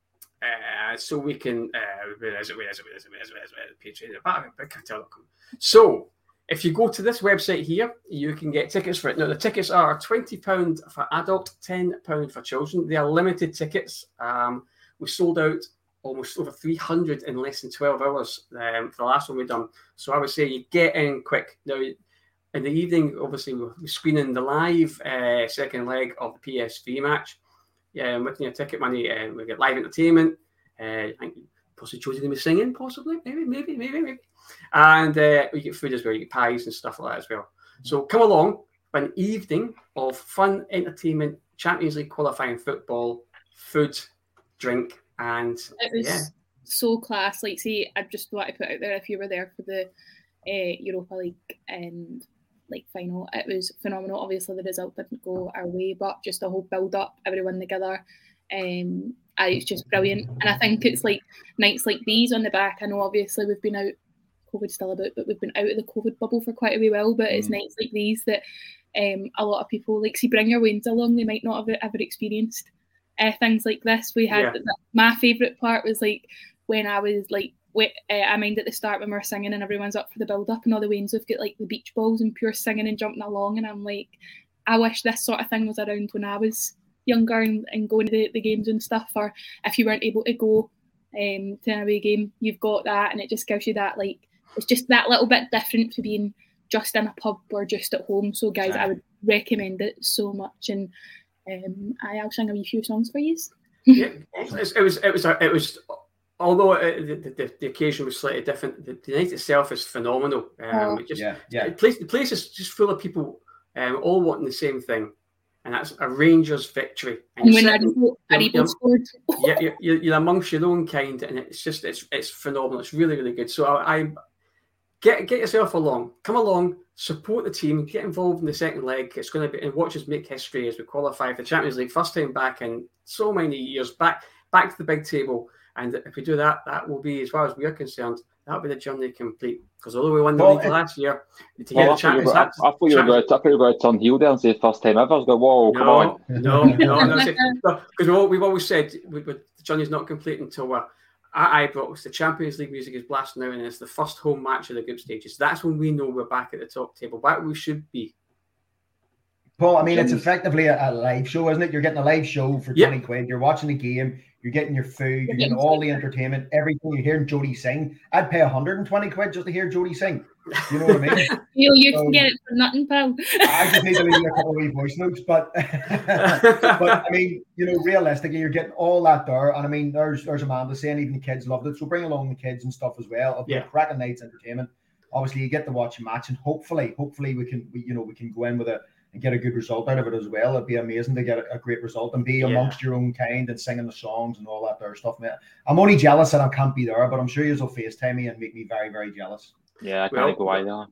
uh, so we can. Uh, where is it? Where is it? Where is it? Where is it? Where is it? Where is it? So if you go to this website here, you can get tickets for it. Now the tickets are twenty pound for adult, ten pound for children. They are limited tickets. Um, we sold out almost over three hundred in less than twelve hours um, for the last one we done. So I would say you get in quick now. In the evening, obviously, we're screening the live uh, second leg of the P S V match. Yeah, and with your ticket money, uh, we get live entertainment. Uh, possibly Josie going to be singing, possibly, maybe, maybe, maybe, maybe. And uh, we get food as well. You get pies and stuff like that as well. So come along for an evening of fun, entertainment, Champions League qualifying football, food, drink, and it was yeah. so class. Like, see, I just want to put out there if you were there for the uh, Europa League and. Like final, it was phenomenal. Obviously, the result didn't go our way, but just the whole build up, everyone together, um, it's just brilliant. And I think it's like nights like these on the back. I know, obviously, we've been out, COVID's still about, but we've been out of the COVID bubble for quite a wee while. But it's mm. nights like these that um, a lot of people like see bring your wins along, they might not have ever experienced. uh, things like this. We had yeah. the, the, my favourite part was like when I was like, wait, uh, I mind at the start when we were singing and everyone's up for the build-up and all the Wains have got like the beach balls and pure singing and jumping along, and I'm like, I wish this sort of thing was around when I was younger and, and going to the, the games and stuff. Or if you weren't able to go um, to an away game, you've got that, and it just gives you that like, it's just that little bit different to being just in a pub or just at home. So guys, yeah. I would recommend it so much, and um, I'll sing a wee few songs for you. Yeah, it was, it was, it was. Although it, the, the the occasion was slightly different, the, the night itself is phenomenal. Um, oh. it just, yeah, yeah. The place, the place is just full of people, um, all wanting the same thing, and that's a Rangers victory. And, and when I did scored, yeah, you're, you're, you're amongst your own kind, and it's just it's it's phenomenal. It's really really good. So I. I Get get yourself along. Come along, support the team, get involved in the second leg. It's going to be, and watch us make history as we qualify for the Champions League, first time back in so many years, back back to the big table. And if we do that, that will be, as far as we are concerned, that'll be the journey complete. Because although we won the well, league last year, to well, get I the Champions League, I, I thought you were going to turn heel there and say first time ever. I was going, whoa, no, come on. No, no, no. Because no, we've always said we, we, the journey's not complete until we're at Ibrox, the Champions League music is blasting out, and it's the first home match of the group stages. That's when we know we're back at the top table, back where we should be. Paul, I mean, it's effectively a, a live show, isn't it? You're getting a live show for yep. twenty quid. You're watching the game. You're getting your food. You're getting all the entertainment. Everything. You're hearing Jody sing. I'd pay one hundred twenty quid just to hear Jody sing. You know what I mean? you you so, can get it for nothing, pal. I just need to leave a couple of wee voice notes, but but I mean, you know, realistically, you're getting all that there, and I mean, there's there's Amanda saying even the kids loved it, so bring along the kids and stuff as well. It'll be yeah. a cracking night's entertainment. Obviously, you get to watch a match, and hopefully, hopefully, we can we, you know we can go in with a. and get a good result out of it as well. It'd be amazing to get a great result and be yeah. amongst your own kind and singing the songs and all that there stuff, mate. I'm only jealous that I can't be there, but I'm sure you'll FaceTime me and make me very, very jealous. Yeah, I can't well, go either.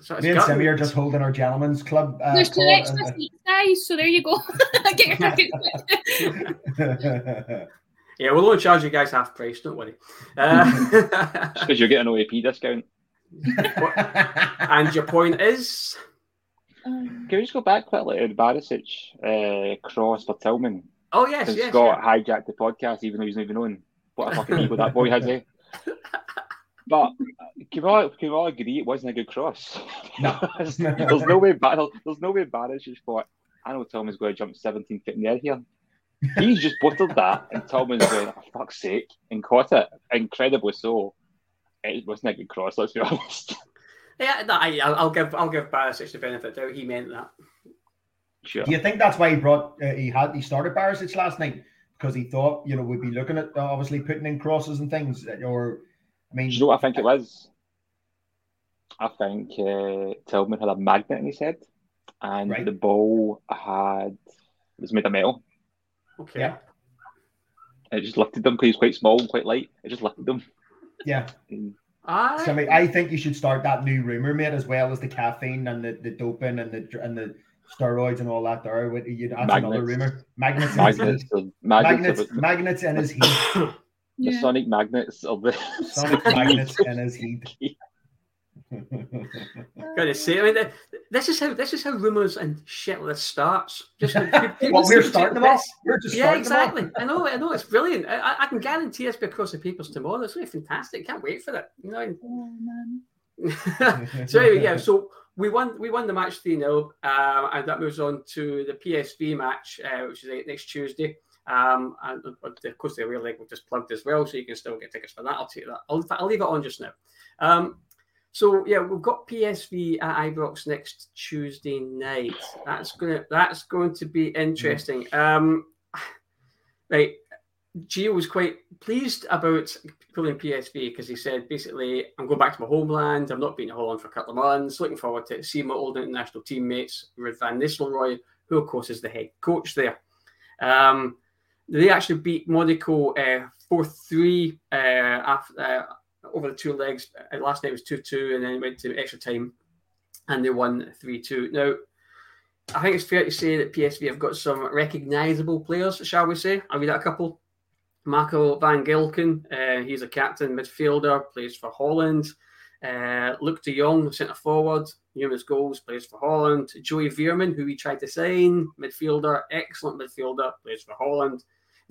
So me and Simmy are just holding our gentlemen's club. Uh, There's two extra seats, guys, so there you go. Get your ticket. Yeah, we'll only charge you guys half price, don't worry. Uh, just because you're getting an O A P discount. And your point is... Can we just go back quickly to Barisic uh, cross for Tillman? Oh, yes, yes. Scott yeah. hijacked the podcast, even though he's not even on. What a fucking ego that boy has, eh? But can we, all, can we all agree it wasn't a good cross? No. there's, there's no way There's no way Barisic thought, I know Tillman's going to jump seventeen feet in the air here. He's just bottled that, and Tillman's going, for fuck's sake, and caught it. Incredibly so. It wasn't a good cross, let's be honest. Yeah, no, I, I'll give I'll give Barisic the benefit of the doubt. He meant that. Sure. Do you think that's why he brought uh, he had he started Barisic last night because he thought you know we'd be looking at uh, obviously putting in crosses and things? Or I mean, do you know what I think it was? I think uh, Tillman had a magnet in his head, and right. the ball had it was made of metal. Okay. Yeah. It just lifted them because he's quite small and quite light. It just lifted them. Yeah. And, I... So, I, mean, I think you should start that new rumor, mate, as well as the caffeine and the, the doping and the and the steroids and all that. There, that's magnets. Another rumor. Magnets, magnets, in magnets, magnets, of... magnets in his heat. The yeah. sonic magnets of the sonic magnets in his heat. Gotta say, I mean, this is how this is how rumors and shit like this starts. Just well, we're starting them off. We're just yeah, exactly. I know, I know, it's brilliant. I, I can guarantee it's across the papers tomorrow. It's really fantastic. Can't wait for it. You know. Oh, man. So anyway, yeah. So we won. We won the match three nil, um, and that moves on to the P S V match, uh, which is next Tuesday. Um, and of course, the away leg we've just plugged as well, so you can still get tickets for that. I'll take that. I'll, I'll leave it on just now. Um, So yeah, we've got P S V at Ibrox next Tuesday night. That's gonna that's going to be interesting. Um, right, Geo was quite pleased about pulling P S V because he said basically, I'm going back to my homeland. I've not been to Holland for a couple of months. Looking forward to seeing my old international teammates, Rick Van Nistelrooy, who of course is the head coach there. Um, they actually beat Monaco uh, four three uh, after. Uh, over the two legs. Last night was two two and then went to extra time and they won three two. Now, I think it's fair to say that P S V have got some recognisable players, shall we say. I'll read out a couple. Marco van Ginkel, uh, he's a captain midfielder, plays for Holland. Uh, Luke de Jong, centre forward, numerous goals, plays for Holland. Joey Veerman, who we tried to sign, midfielder, excellent midfielder, plays for Holland.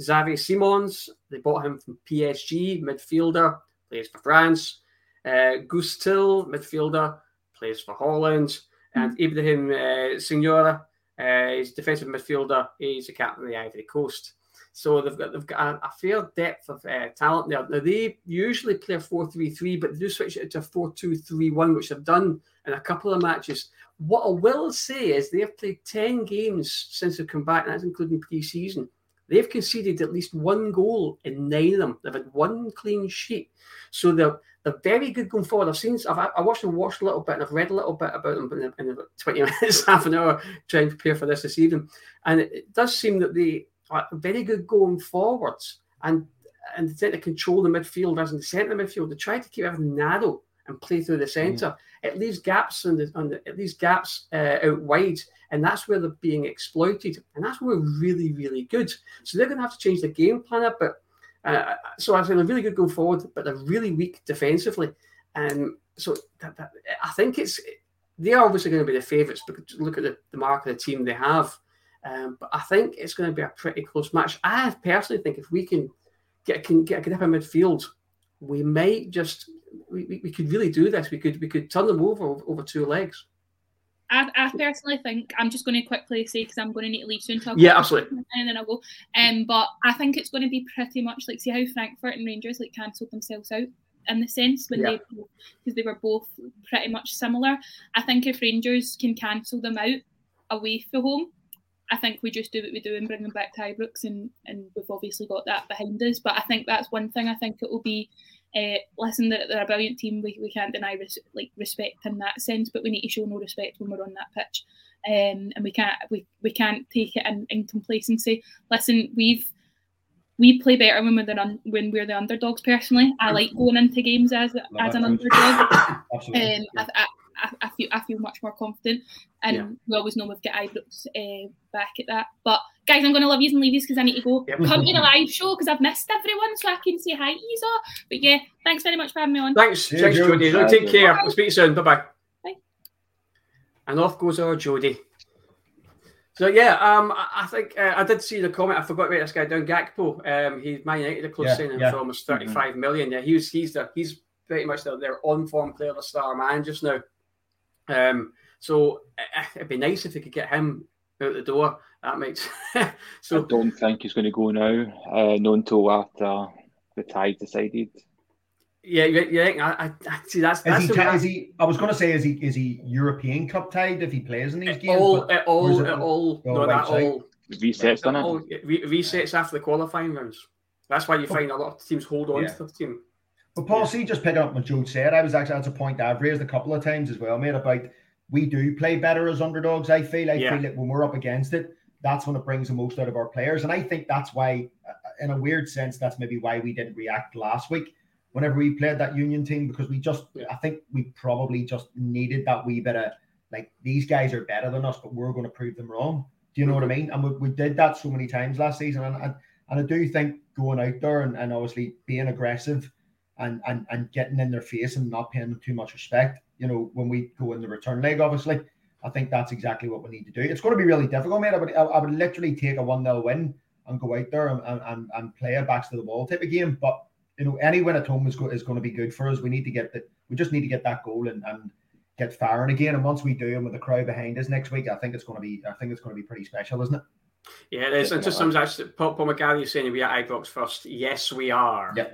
Xavier Simons, they bought him from P S G, midfielder, plays for France. Uh, Gustil, midfielder, plays for Holland. And Ibrahim uh, Signora, uh, he's defensive midfielder, he's the captain of the Ivory Coast. So they've got they've got a, a fair depth of uh, talent there. Now, they usually play a four three three, but they do switch it to four two three one, which they've done in a couple of matches. What I will say is they have played ten games since they've come back, and that's including pre-season. They've conceded at least one goal in nine of them. They've had one clean sheet. So they're, they're very good going forward. I've seen, I've, I watched them watch a little bit, and I've read a little bit about them in, in about twenty minutes, half an hour, trying to prepare for this this evening. And it, it does seem that they are very good going forwards. And and they tend to control the midfield as in the centre midfield. They try to keep everything narrow and play through the centre. Mm. It leaves gaps in the, on the, it leaves gaps uh, out wide, and that's where they're being exploited, and that's where we're really, really good. So they're going to have to change the game plan a bit. Uh, so I think they're really good going forward, but they're really weak defensively. And so that, that, I think it's they are obviously going to be the favourites, because look at the, the mark of the team they have. Um, but I think it's going to be a pretty close match. I personally think if we can get can get a grip in midfield, we might just. We, we, we could really do this. We could we could turn them over over two legs. I, I personally think I'm just going to quickly say, because I'm going to need to leave soon. Talk yeah, absolutely. And then I'll go. Um, but I think it's going to be pretty much like see how Frankfurt and Rangers like cancelled themselves out in the sense when yeah. they because they were both pretty much similar. I think if Rangers can cancel them out away from home, I think we just do what we do and bring them back to Ibrox, and and we've obviously got that behind us. But I think that's one thing. I think it will be. Uh, listen, they're, they're a brilliant team. We we can't deny res- like respect in that sense, but we need to show no respect when we're on that pitch, um, and we can't we, we can't take it in, in complacency. Listen, we've we play better when we're the un- when we're the underdogs. Personally, I like going into games as no, as an underdog. Absolutely. Um, yeah. I, I, I feel I feel much more confident, and yeah. we always know we've got Ibrox uh, back at that. But guys, I'm going to love yous and leave yous because I need to go. Yep. Come to the live show because I've missed everyone, so I can say hi to yous all. But yeah, thanks very much for having me on. Thanks, yeah, thanks, Jodie. Don't take care. Bye. We'll speak soon. Bye bye. Bye. And off goes our Jodie. So yeah, um, I think uh, I did see the comment. I forgot about this guy down Gakpo. Um, he's Man United, the club yeah, signing yeah. him for almost thirty-five mm-hmm. million. Yeah, he's he's the, he's pretty much their their on form player, the star man just now. Um, so uh, it'd be nice if they could get him out the door. That makes so. I don't think he's going to go now. Uh, not until after the tie decided. Yeah, yeah, yeah. I, I, I see. That's is that's he, the, ta- is he. I was going to say, is he is he European Cup tied if he plays in these it games? All, it all, it, it all, all, no, that all resets, doesn't it? It re- resets yeah. after the qualifying rounds. That's why you find a lot of teams hold on yeah. to the team. But Paul, yeah. see, just picking up what Joe said, I was actually that's a point I've raised a couple of times as well, mate, about we do play better as underdogs. I feel, I yeah. feel that when we're up against it, that's when it brings the most out of our players, and I think that's why, in a weird sense, that's maybe why we didn't react last week whenever we played that Union team, because we just, yeah. I think we probably just needed that wee bit of like these guys are better than us, but we're going to prove them wrong. Do you know mm-hmm. what I mean? And we, we did that so many times last season, and and, and I do think going out there and, and obviously being aggressive. And, and and getting in their face and not paying them too much respect, you know, when we go in the return leg, obviously, I think that's exactly what we need to do. It's going to be really difficult, mate. I would, I would literally take a one nil win and go out there and, and, and play a backs to the wall type of game. But, you know, any win at home is, go, is going to be good for us. We need to get that. We just need to get that goal and, and get firing again. And once we do, and with the crowd behind us next week, I think it's going to be, I think it's going to be pretty special, isn't it? Yeah, it is. And just something actually, Paul, Paul McGarry is saying, are we at Ibrox first? Yes, we are. Yeah.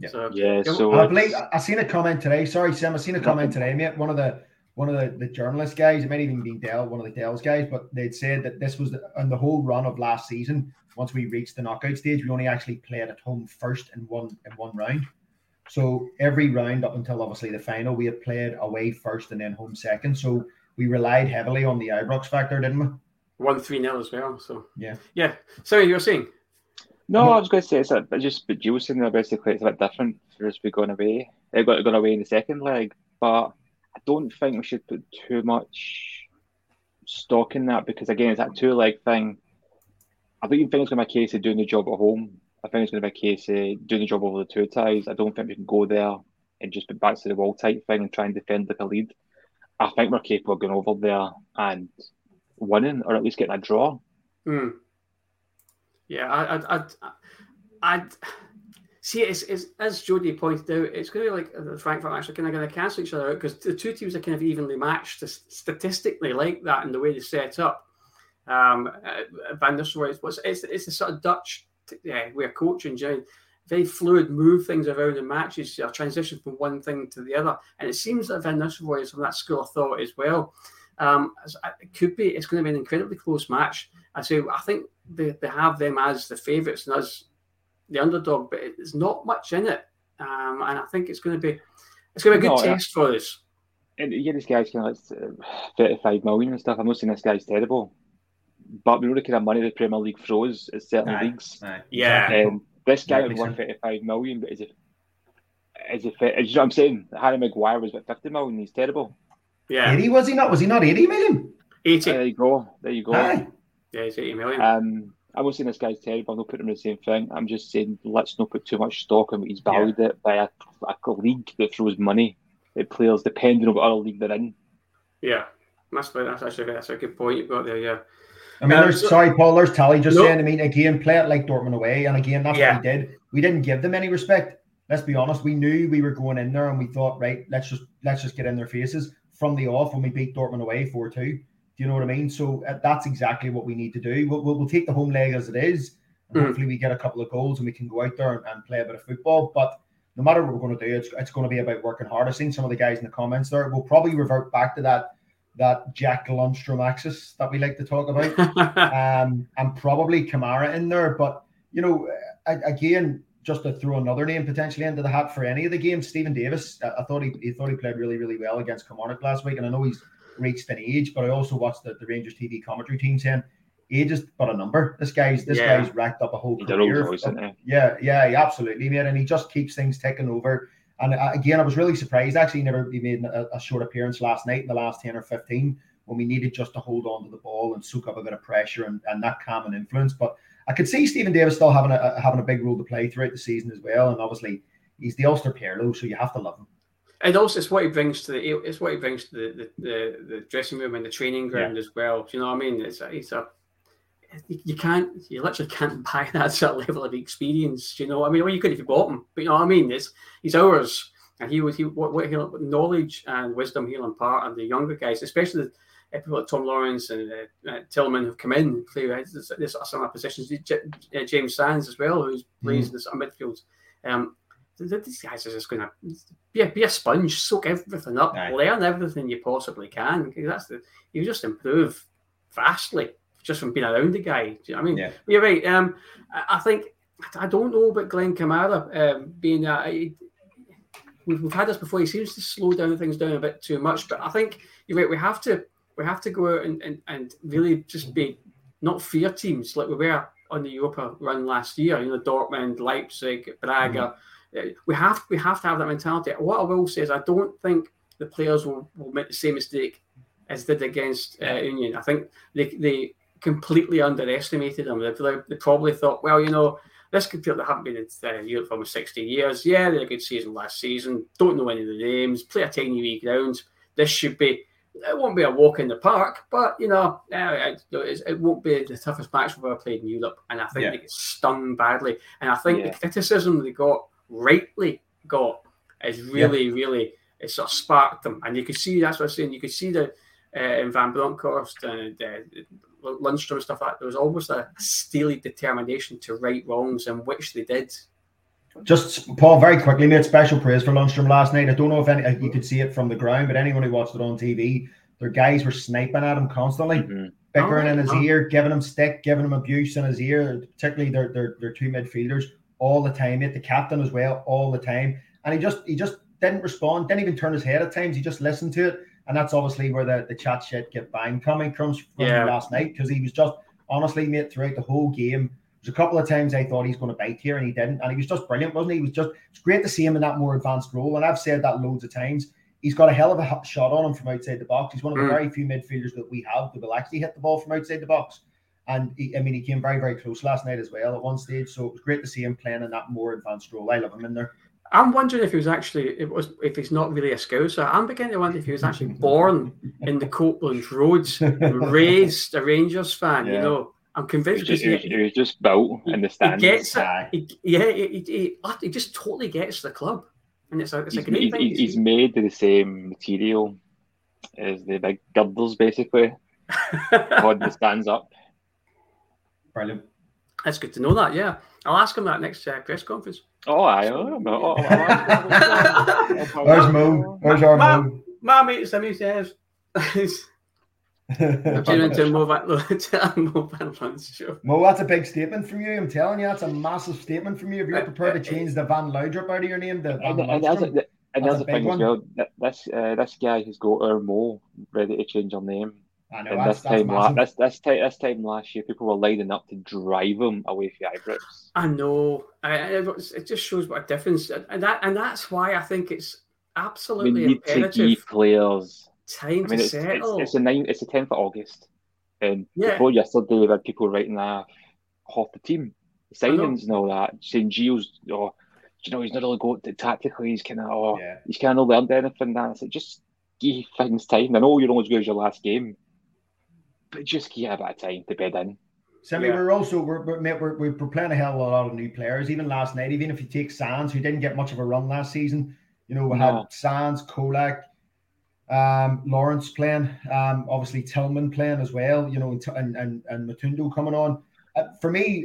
Yeah. So, yeah, so I believe I seen a comment today. Sorry, Sam, I seen a comment today, mate. One of the one of the, the journalist guys, it might even be Dell, one of the Dell's guys, but they'd said that this was the, on the whole run of last season. Once we reached the knockout stage, we only actually played at home first in one in one round. So every round up until obviously the final, we had played away first and then home second. So we relied heavily on the Ibrox factor, didn't we? One three nil as well. So yeah, yeah. So you're saying. No, I was going to say, it's a, just but Joe saying that basically it's a bit different for us to be going away. They got going away in the second leg, but I don't think we should put too much stock in that because, again, it's that two-leg thing. I don't even think it's going to be a case of doing the job at home. I think it's going to be a case of doing the job over the two ties. I don't think we can go there and just back to the wall type thing and try and defend like a lead. I think we're capable of going over there and winning, or at least getting a draw. Mm. Yeah, I, I, I, I see. It's, it's as Jody pointed out, it's going to be like Frankfurt actually kind of going to cancel each other out because the two teams are kind of evenly matched statistically, like that, in the way they set up. Um, Van Nistelrooy, it's, it's it's a sort of Dutch yeah, way of coaching, you know, very fluid, move things around in matches, you know, transition from one thing to the other, and it seems that Van Nistelrooy is from that school of thought as well. Um, it could be it's going to be an incredibly close match. I say I think they, they have them as the favourites and as the underdog, but it's not much in it, um, and I think it's going to be it's going to be a good no, test yeah. for us. And yeah, this guy's kind of like thirty-five million and stuff. I'm not saying this guy's terrible. But we know the kind of money the Premier League throws at certain aye, leagues. Aye. Yeah, um, this guy would won thirty-five million, but is it? Is it? You know what I'm saying? Harry Maguire was about fifty million. He's terrible. Yeah, eighty was he not? Was he not eighty million? eighty. Uh, there you go. There you go. Aye. Yeah, he's eighty million. Um, I'm not saying this guy's terrible. I'm not putting him in the same thing. I'm just saying let's not put too much stock in what he's valued yeah. it by a, a league that throws money at players depending on what other league they're in. Yeah, that's that's actually that's a good point you've got there. Yeah. I mean, there's, sorry, Paul, there's Tally just nope. saying, I mean, again, play it like Dortmund away. And again, that's yeah. what we did. We didn't give them any respect. Let's be honest. We knew we were going in there and we thought, right, let's just let's just get in their faces from the off when we beat Dortmund away four two. Do you know what I mean? So uh, that's exactly what we need to do. We'll, we'll, we'll take the home leg as it is. And mm. hopefully we get a couple of goals and we can go out there and, and play a bit of football. But no matter what we're going to do, it's, it's going to be about working hard. I've seen some of the guys in the comments there. We'll probably revert back to that. that Jack Lundstram axis that we like to talk about, um, and probably Kamara in there. But, you know, again, just to throw another name potentially into the hat for any of the games, Stephen Davis, I thought he, he thought he played really, really well against Kilmarnock last week. And I know he's reached an age, but I also watched the, the Rangers T V commentary team saying, age is but a number. This guy's this yeah. guy's racked up a whole career. Voice, but, yeah, yeah, he absolutely, man. And he just keeps things ticking over. And again, I was really surprised. Actually, he never he made a, a short appearance last night in the last ten or fifteen when we needed just to hold on to the ball and soak up a bit of pressure and, and that calm and influence. But I could see Stephen Davis still having a having a big role to play throughout the season as well. And obviously, he's the Ulster Pirlo, so you have to love him. And also, it's what he brings to the it's what he brings to the the, the, the dressing room and the training ground yeah. as well. Do you know what I mean? It's it's a you can't you literally can't buy that sort of level of experience, you know. I mean, well, you could if you bought him, but you know what I mean. It's he's ours, and he was he what, what he'll, knowledge and wisdom he'll impart, and the younger guys, especially the people like Tom Lawrence and uh, Tillman, have come in play right? There's some of positions. James Sands as well, who's plays mm. in the midfield. Um, these guys are just going to be a, be a sponge, soak everything up, right. learn everything you possibly can. Because that's the you just improve vastly. Just from being around the guy, do you know what I mean? Yeah. But you're right. Um, I, I think I don't know about Glenn Kamara um, being. Uh, he, we've, we've had this before. He seems to slow down things down a bit too much. But I think you're right. We have to we have to go out and, and, and really just be not fear teams like we were on the Europa run last year. You know, Dortmund, Leipzig, Braga. Mm-hmm. We have we have to have that mentality. What I will say is I don't think the players will, will make the same mistake as did against uh, Union. I think they they. completely underestimated them. They, they probably thought, well, you know, this could feel they haven't been in uh, Europe for almost sixty years. Yeah, they had a good season last season. Don't know any of the names. Play a tiny wee ground. This should be, it won't be a walk in the park, but, you know, it, it, it won't be the toughest match we've ever played in Europe. And I think yeah. they get stung badly. And I think yeah. the criticism they got, rightly got, is really, yeah. really, it sort of sparked them. And you could see, that's what I was saying, you could see the, uh, in Van Bronckhorst and uh, Lundstram and stuff like that, there was almost a steely determination to right wrongs, and which they did. Just, Paul, very quickly, made special praise for Lundstram last night. I don't know if any, you could see it from the ground, but anyone who watched it on T V, their guys were sniping at him constantly, mm-hmm. bickering oh, in his oh. ear, giving him stick, giving him abuse in his ear, particularly their, their, their two midfielders all the time, yet the captain as well, all the time. And he just he just didn't respond, didn't even turn his head at times. He just listened to it. And that's obviously where the, the chat shit get banged coming comes from yeah. last night, because he was just, honestly, mate, throughout the whole game, there's a couple of times I thought he's going to bite here and he didn't. And he was just brilliant, wasn't he? He was just, it's great to see him in that more advanced role. And I've said that loads of times. He's got a hell of a shot on him from outside the box. He's one of the mm. very few midfielders that we have that will actually hit the ball from outside the box. And he, I mean, he came very, very close last night as well at one stage. So it was great to see him playing in that more advanced role. I love him in there. I'm wondering if he was actually, it was, if he's not really a Scouser, I'm beginning to wonder if he was actually born in the Copeland Roads and raised a Rangers fan, yeah. you know. I'm convinced he was, he, he was just built in the stands. He gets it. He, yeah, he, he, he just totally gets the club. And it's, it's a great thing. He's, he's made of the same material as the big girders, basically. Hod the stands up. Brilliant. That's good to know that, yeah. I'll ask him that next uh, press conference. Oh, I am. Oh, where's Moon? Where's our Moon? My mate Simmy says. I'm doing to Mo Van Lounge show. Mo, that's a big statement from you. I'm telling you, that's a massive statement from you. If you're prepared to change the Van Loudrup out of your name, the Van and, and, and there's a thing one. As well. This uh, this guy has got our Mo ready to change our name. I know. And that's, this that's time last this this time this time last year, people were lining up to drive him away from Ibrox. I know. I, it just shows what a difference, and that and that's why I think it's absolutely imperative. We need to players. Time I mean, to it's, settle. It's, it's, a nine, it's the tenth of August, and yeah. before yesterday, we had people writing uh, half the team the signings and all that, saying Geo's, oh, you know, he's not really good tactically. He's kind of, oh, yeah. he's kind of learned anything. That it's like, just give things time. I know you're only as good as your last game, but just give a bit of time to bed in. Simmy, yeah. we're also we're we're we're playing a hell of a lot of new players. Even last night, even if you take Sands, who didn't get much of a run last season, you know, we no. had Sands, Čolak. Um, Lawrence playing, um, obviously Tillman playing as well, you know, and and, and Matondo coming on. Uh, for me,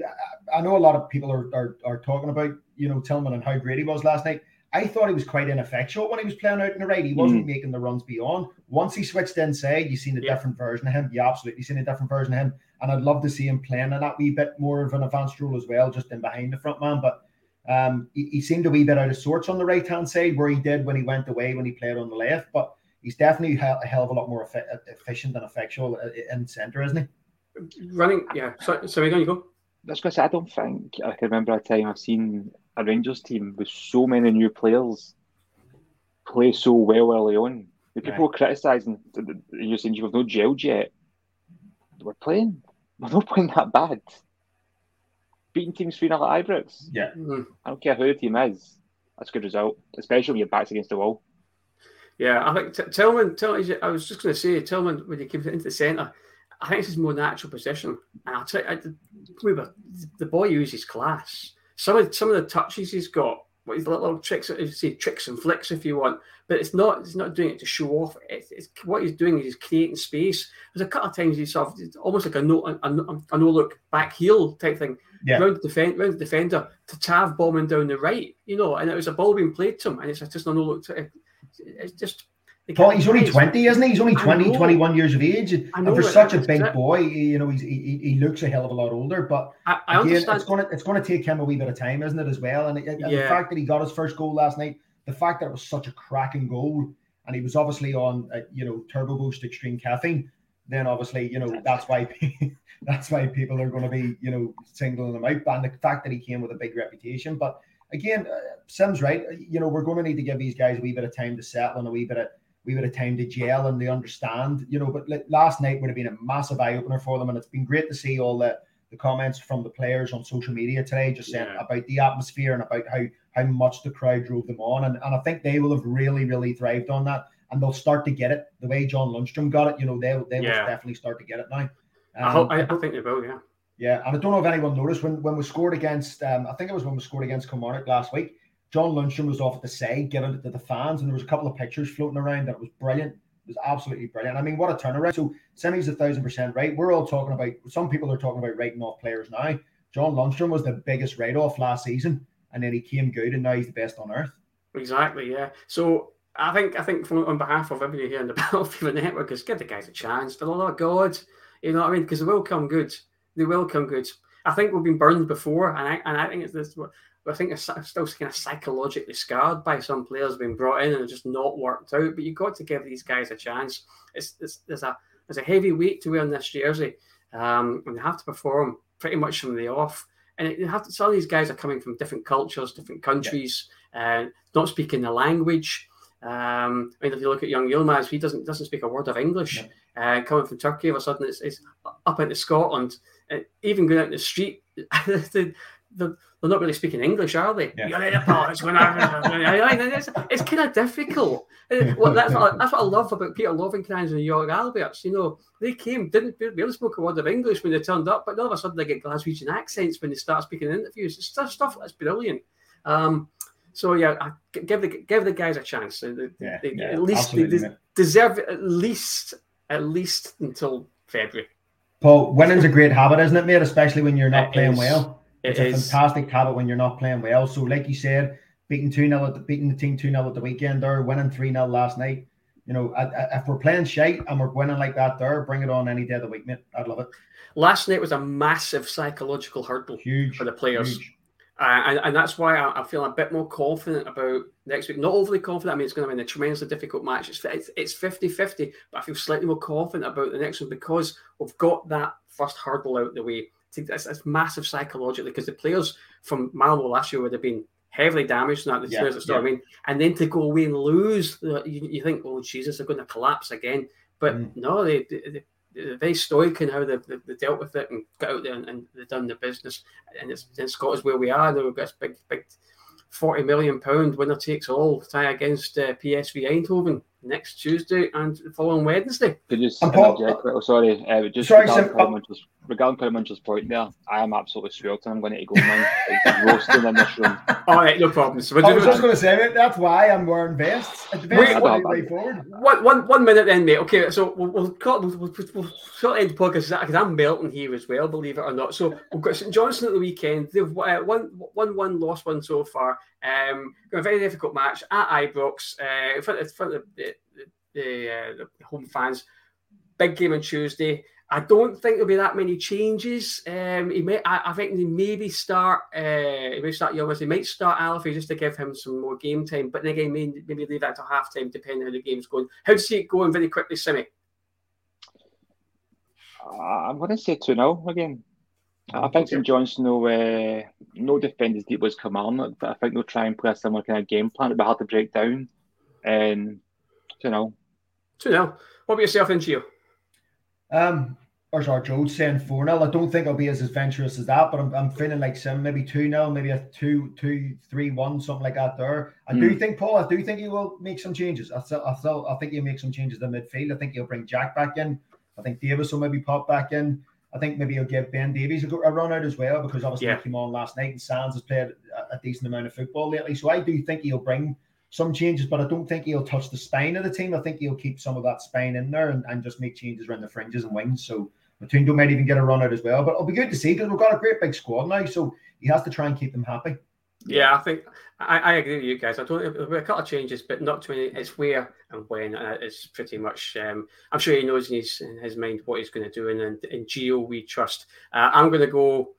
I, I know a lot of people are, are are talking about, you know, Tillman and how great he was last night. I thought he was quite ineffectual when he was playing out in the right. He wasn't mm-hmm. making the runs beyond. Once he switched inside, you seen a yeah. different version of him. You absolutely seen a different version of him. And I'd love to see him playing in that wee bit more of an advanced role as well, just in behind the front man. But um, he, he seemed a wee bit out of sorts on the right-hand side where he did when he went away, when he played on the left. But he's definitely a hell of a lot more efficient and effectual in centre, isn't he? Running, yeah. So, sorry, there you go. That's because I don't think I can remember a time I've seen a Rangers team with so many new players play so well early on. The people right. were criticising, you're saying you've no gel yet. We're playing. We're not playing that bad. Beating teams three nil at Ibrox. Yeah. Mm-hmm. I don't care who the team is. That's a good result, especially when your back's against the wall. Yeah, I think t- Tillman, Tillman. I was just going to say Tillman when he came into the centre. I think it's his more natural position. And I'll tell you, I, the, the boy uses class. Some of some of the touches he's got, what his little, little tricks, say tricks and flicks if you want. But it's not. He's not doing it to show off. It's, it's what he's doing is he's creating space. There's a couple of times he's sort of, almost like a no, a, a, a no look back heel type thing. Yeah. Round the defend, round the defender to Tav bombing down the right. You know, and it was a ball being played to him, and it's just a no look. To, It's just Paul, he's only twenty, isn't he? He's only twenty, twenty-one years of age. And for such a big boy, you know, he's, he he looks a hell of a lot older. But I, I again, it's going to it's going to take him a wee bit of time, isn't it, as well? And, and yeah. the fact that he got his first goal last night, the fact that it was such a cracking goal, and he was obviously on, uh, you know, Turbo Boost Extreme Caffeine, then obviously, you know, that's why that's why people are going to be, you know, singling him out. And the fact that he came with a big reputation, but. Again, uh, Sim's right. You know, we're going to need to give these guys a wee bit of time to settle and a wee bit of wee bit of time to gel and to understand. You know, but last night would have been a massive eye opener for them, and it's been great to see all the, the comments from the players on social media today, just saying yeah. about the atmosphere and about how, how much the crowd drove them on, and and I think they will have really really thrived on that, and they'll start to get it the way John Lundstram got it. You know, they they yeah. will definitely start to get it now. Um, I hope. I, I think they will. Yeah. Yeah, and I don't know if anyone noticed when, when we scored against, um, I think it was when we scored against Kilmarnock last week, John Lundstram was off at the side, giving it to the fans, and there was a couple of pictures floating around that was brilliant. It was absolutely brilliant. I mean, what a turnaround. So Simmy's a thousand percent right. We're all talking about, some people are talking about writing off players now. John Lundstram was the biggest write-off last season, and then he came good, and now he's the best on earth. Exactly, yeah. So I think I think from, on behalf of everybody here in the Battle Fever Network, is give the guys a chance, for the love of God. You know what I mean? Because they will come good. They will come good. I think we've been burned before, and I and I think it's this. I think it's still kind of psychologically scarred by some players being brought in and it's just not worked out. But you've got to give these guys a chance. It's, it's there's a there's a heavy weight to wear in this jersey, um, and they have to perform pretty much from the off. And it, you have to, some of these guys are coming from different cultures, different countries, and yeah. uh, not speaking the language. Um, I mean, if you look at young Yilmaz, he doesn't doesn't speak a word of English. No. Uh, coming from Turkey, all of a sudden it's, it's up into Scotland. And even going out in the street, the, they're, they're not really speaking English, are they? Yeah. You're in a part, it's, it's, it's kind of difficult. It, well, that's, what I, that's what I love about Peter Lovenkranz and Jörg Alberts. You know, they came, didn't barely spoke a word of English when they turned up, but all of a sudden they get Glaswegian accents when they start speaking in interviews. It's stuff, stuff that's brilliant. Um, so yeah, I, give the give the guys a chance. They, yeah, they, yeah, at least they de- deserve it at least at least until February. Paul, winning's a great habit, isn't it, mate? Especially when you're not it playing is. well. It's it a is. fantastic habit when you're not playing well. So, like you said, beating two nil, the, beating the team two nil at the weekend there, winning three nil last night. You know, I, I, if we're playing shite and we're winning like that there, bring it on any day of the week, mate. I'd love it. Last night was a massive psychological hurdle huge, for the players. Huge. Uh, and, and that's why I, I feel a bit more confident about next week. Not overly confident. I mean, it's going to be a tremendously difficult match. It's, it's it's fifty-fifty, but I feel slightly more confident about the next one because we've got that first hurdle out the way. It's, it's massive psychologically because the players from Malmo last year would have been heavily damaged. Not the yeah, players that start, yeah. I mean, and then to go away and lose, you, you think, oh Jesus, they're going to collapse again. But mm. no, they. they They're very stoic in how they've, they've dealt with it and got out there and, and they've done their business. And it's in Scotland where we are. Now we've got this big, big forty million pounds winner takes all tie against uh, P S V Eindhoven next Tuesday and the following Wednesday. Could you just Paul, object, oh, sorry, uh, just sorry, regarding, Sim, Paul oh. regarding Paul Munster's point there, I am absolutely sweating. I'm going to go man roasting in this room. All right, no problem. So I was just going to say that's why I'm wearing vests. It's the best way forward. One, one, one minute then, mate. Okay, so we'll we'll, cut, we'll, we'll, we'll sort of end the podcast because I'm melting here as well, believe it or not. So we've got Saint Johnstone at the weekend. They've uh, won one, one, lost one so far. Um, got a very difficult match at Ibrox uh, in front of, in front of the, the, uh, the home fans. Big game on Tuesday. I don't think there'll be that many changes. Um, he may, I, I think they maybe start. Uh, he may start Yilmaz. He might start Alfie just to give him some more game time. But then again, maybe, maybe leave that to half time, depending on how the game's going. How do you see it going? Very quickly, Simmy. Uh, I'm going to say two nil again. I think Saint Johnstone will uh, no defend as deep as Kamarn. I think they'll try and play a similar kind of game plan. It'll be hard to break down. And you know, two nil. What about yourself, then, Gio? Um, or sorry, Jodes saying four nil. I don't think I'll be as adventurous as that, but I'm, I'm feeling like some maybe two nil, maybe a two two three one, something like that. There, I mm. do think Paul. I do think he will make some changes. I still, I still, I think he'll make some changes in midfield. I think he'll bring Jack back in. I think Davis will maybe pop back in. I think maybe he'll give Ben Davies a run out as well because obviously yeah. he came on last night and Sands has played a decent amount of football lately. So I do think he'll bring some changes, but I don't think he'll touch the spine of the team. I think he'll keep some of that spine in there and, and just make changes around the fringes and wings. So Matondo might even get a run out as well. But it'll be good to see because we've got a great big squad now. So he has to try and keep them happy. Yeah, I think I, I agree with you guys. I don't. There'll be a couple of changes, but not too many. It's where and when. Uh, it's pretty much. Um, I'm sure he knows in his in his mind what he's going to do. And and, and Geo, we trust. Uh, I'm going to go.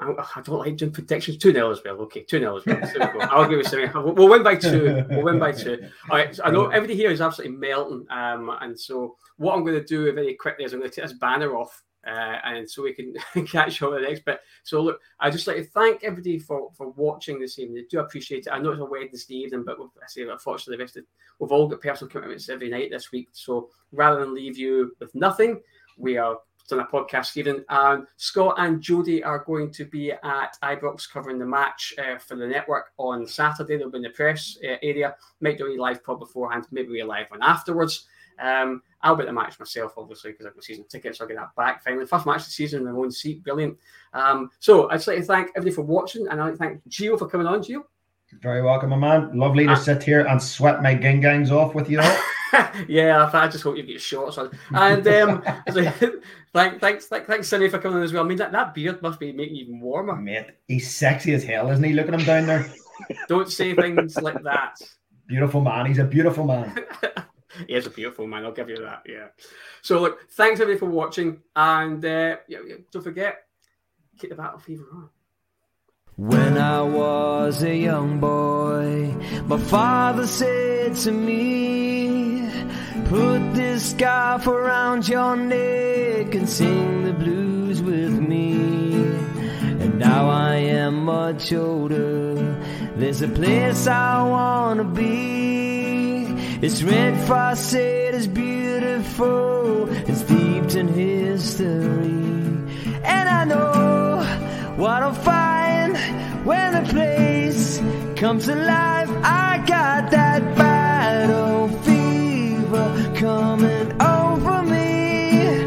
I, I don't like doing predictions. Two nil as well. Okay, two nil as well. So we go. I'll give you something. We'll win by two. We'll win by two. All right. So I know everybody here is absolutely melting. Um, and so what I'm going to do very quickly is I'm going to take this banner off. Uh, and so we can catch up with the next bit. So look, I'd just like to thank everybody for, for watching this evening. I do appreciate it. I know it's a Wednesday evening, but I say unfortunately the rest of, we've all got personal commitments every night this week. So rather than leave you with nothing, we are done a podcast evening. Um, Scott and Jodie are going to be at Ibrox covering the match uh, for the network on Saturday. They'll be in the press uh, area. Might do a live pod beforehand. Maybe we'll live one afterwards. Um, I'll be at the match myself, obviously, because I've got season tickets. So I'll get that back finally. First match of the season in my own seat. Brilliant. Um, so I'd just like to thank everybody for watching, and I'd like to thank Gio for coming on, Gio. You're very welcome, my man. Lovely to uh, sit here and sweat my ging-gangs off with you all. Yeah, I just hope you get shots on. And um, so, thank, thanks, thank, thanks, Cindy, for coming on as well. I mean, that, that beard must be making you even warmer. Mate, he's sexy as hell, isn't he? Look at him down there. Don't say things like that. Beautiful man. He's a beautiful man. He is a beautiful man, I'll give you that, yeah. So, look, thanks everybody for watching, and uh, yeah, yeah, don't forget, keep the Battle Fever on. When I was a young boy, my father said to me, put this scarf around your neck and sing the blues with me. And now I am much older, there's a place I want to be. It's red faucet is beautiful, it's steeped in history. And I know what I'll find comes alive. I got that battle fever coming over me,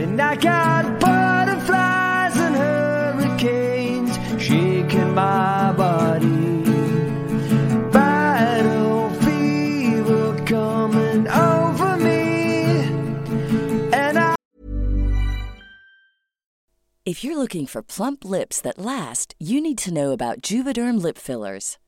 and I got butterflies and hurricanes shaking my body. Battle fever coming over me, and I... If you're looking for plump lips that last, you need to know about Juvederm lip fillers.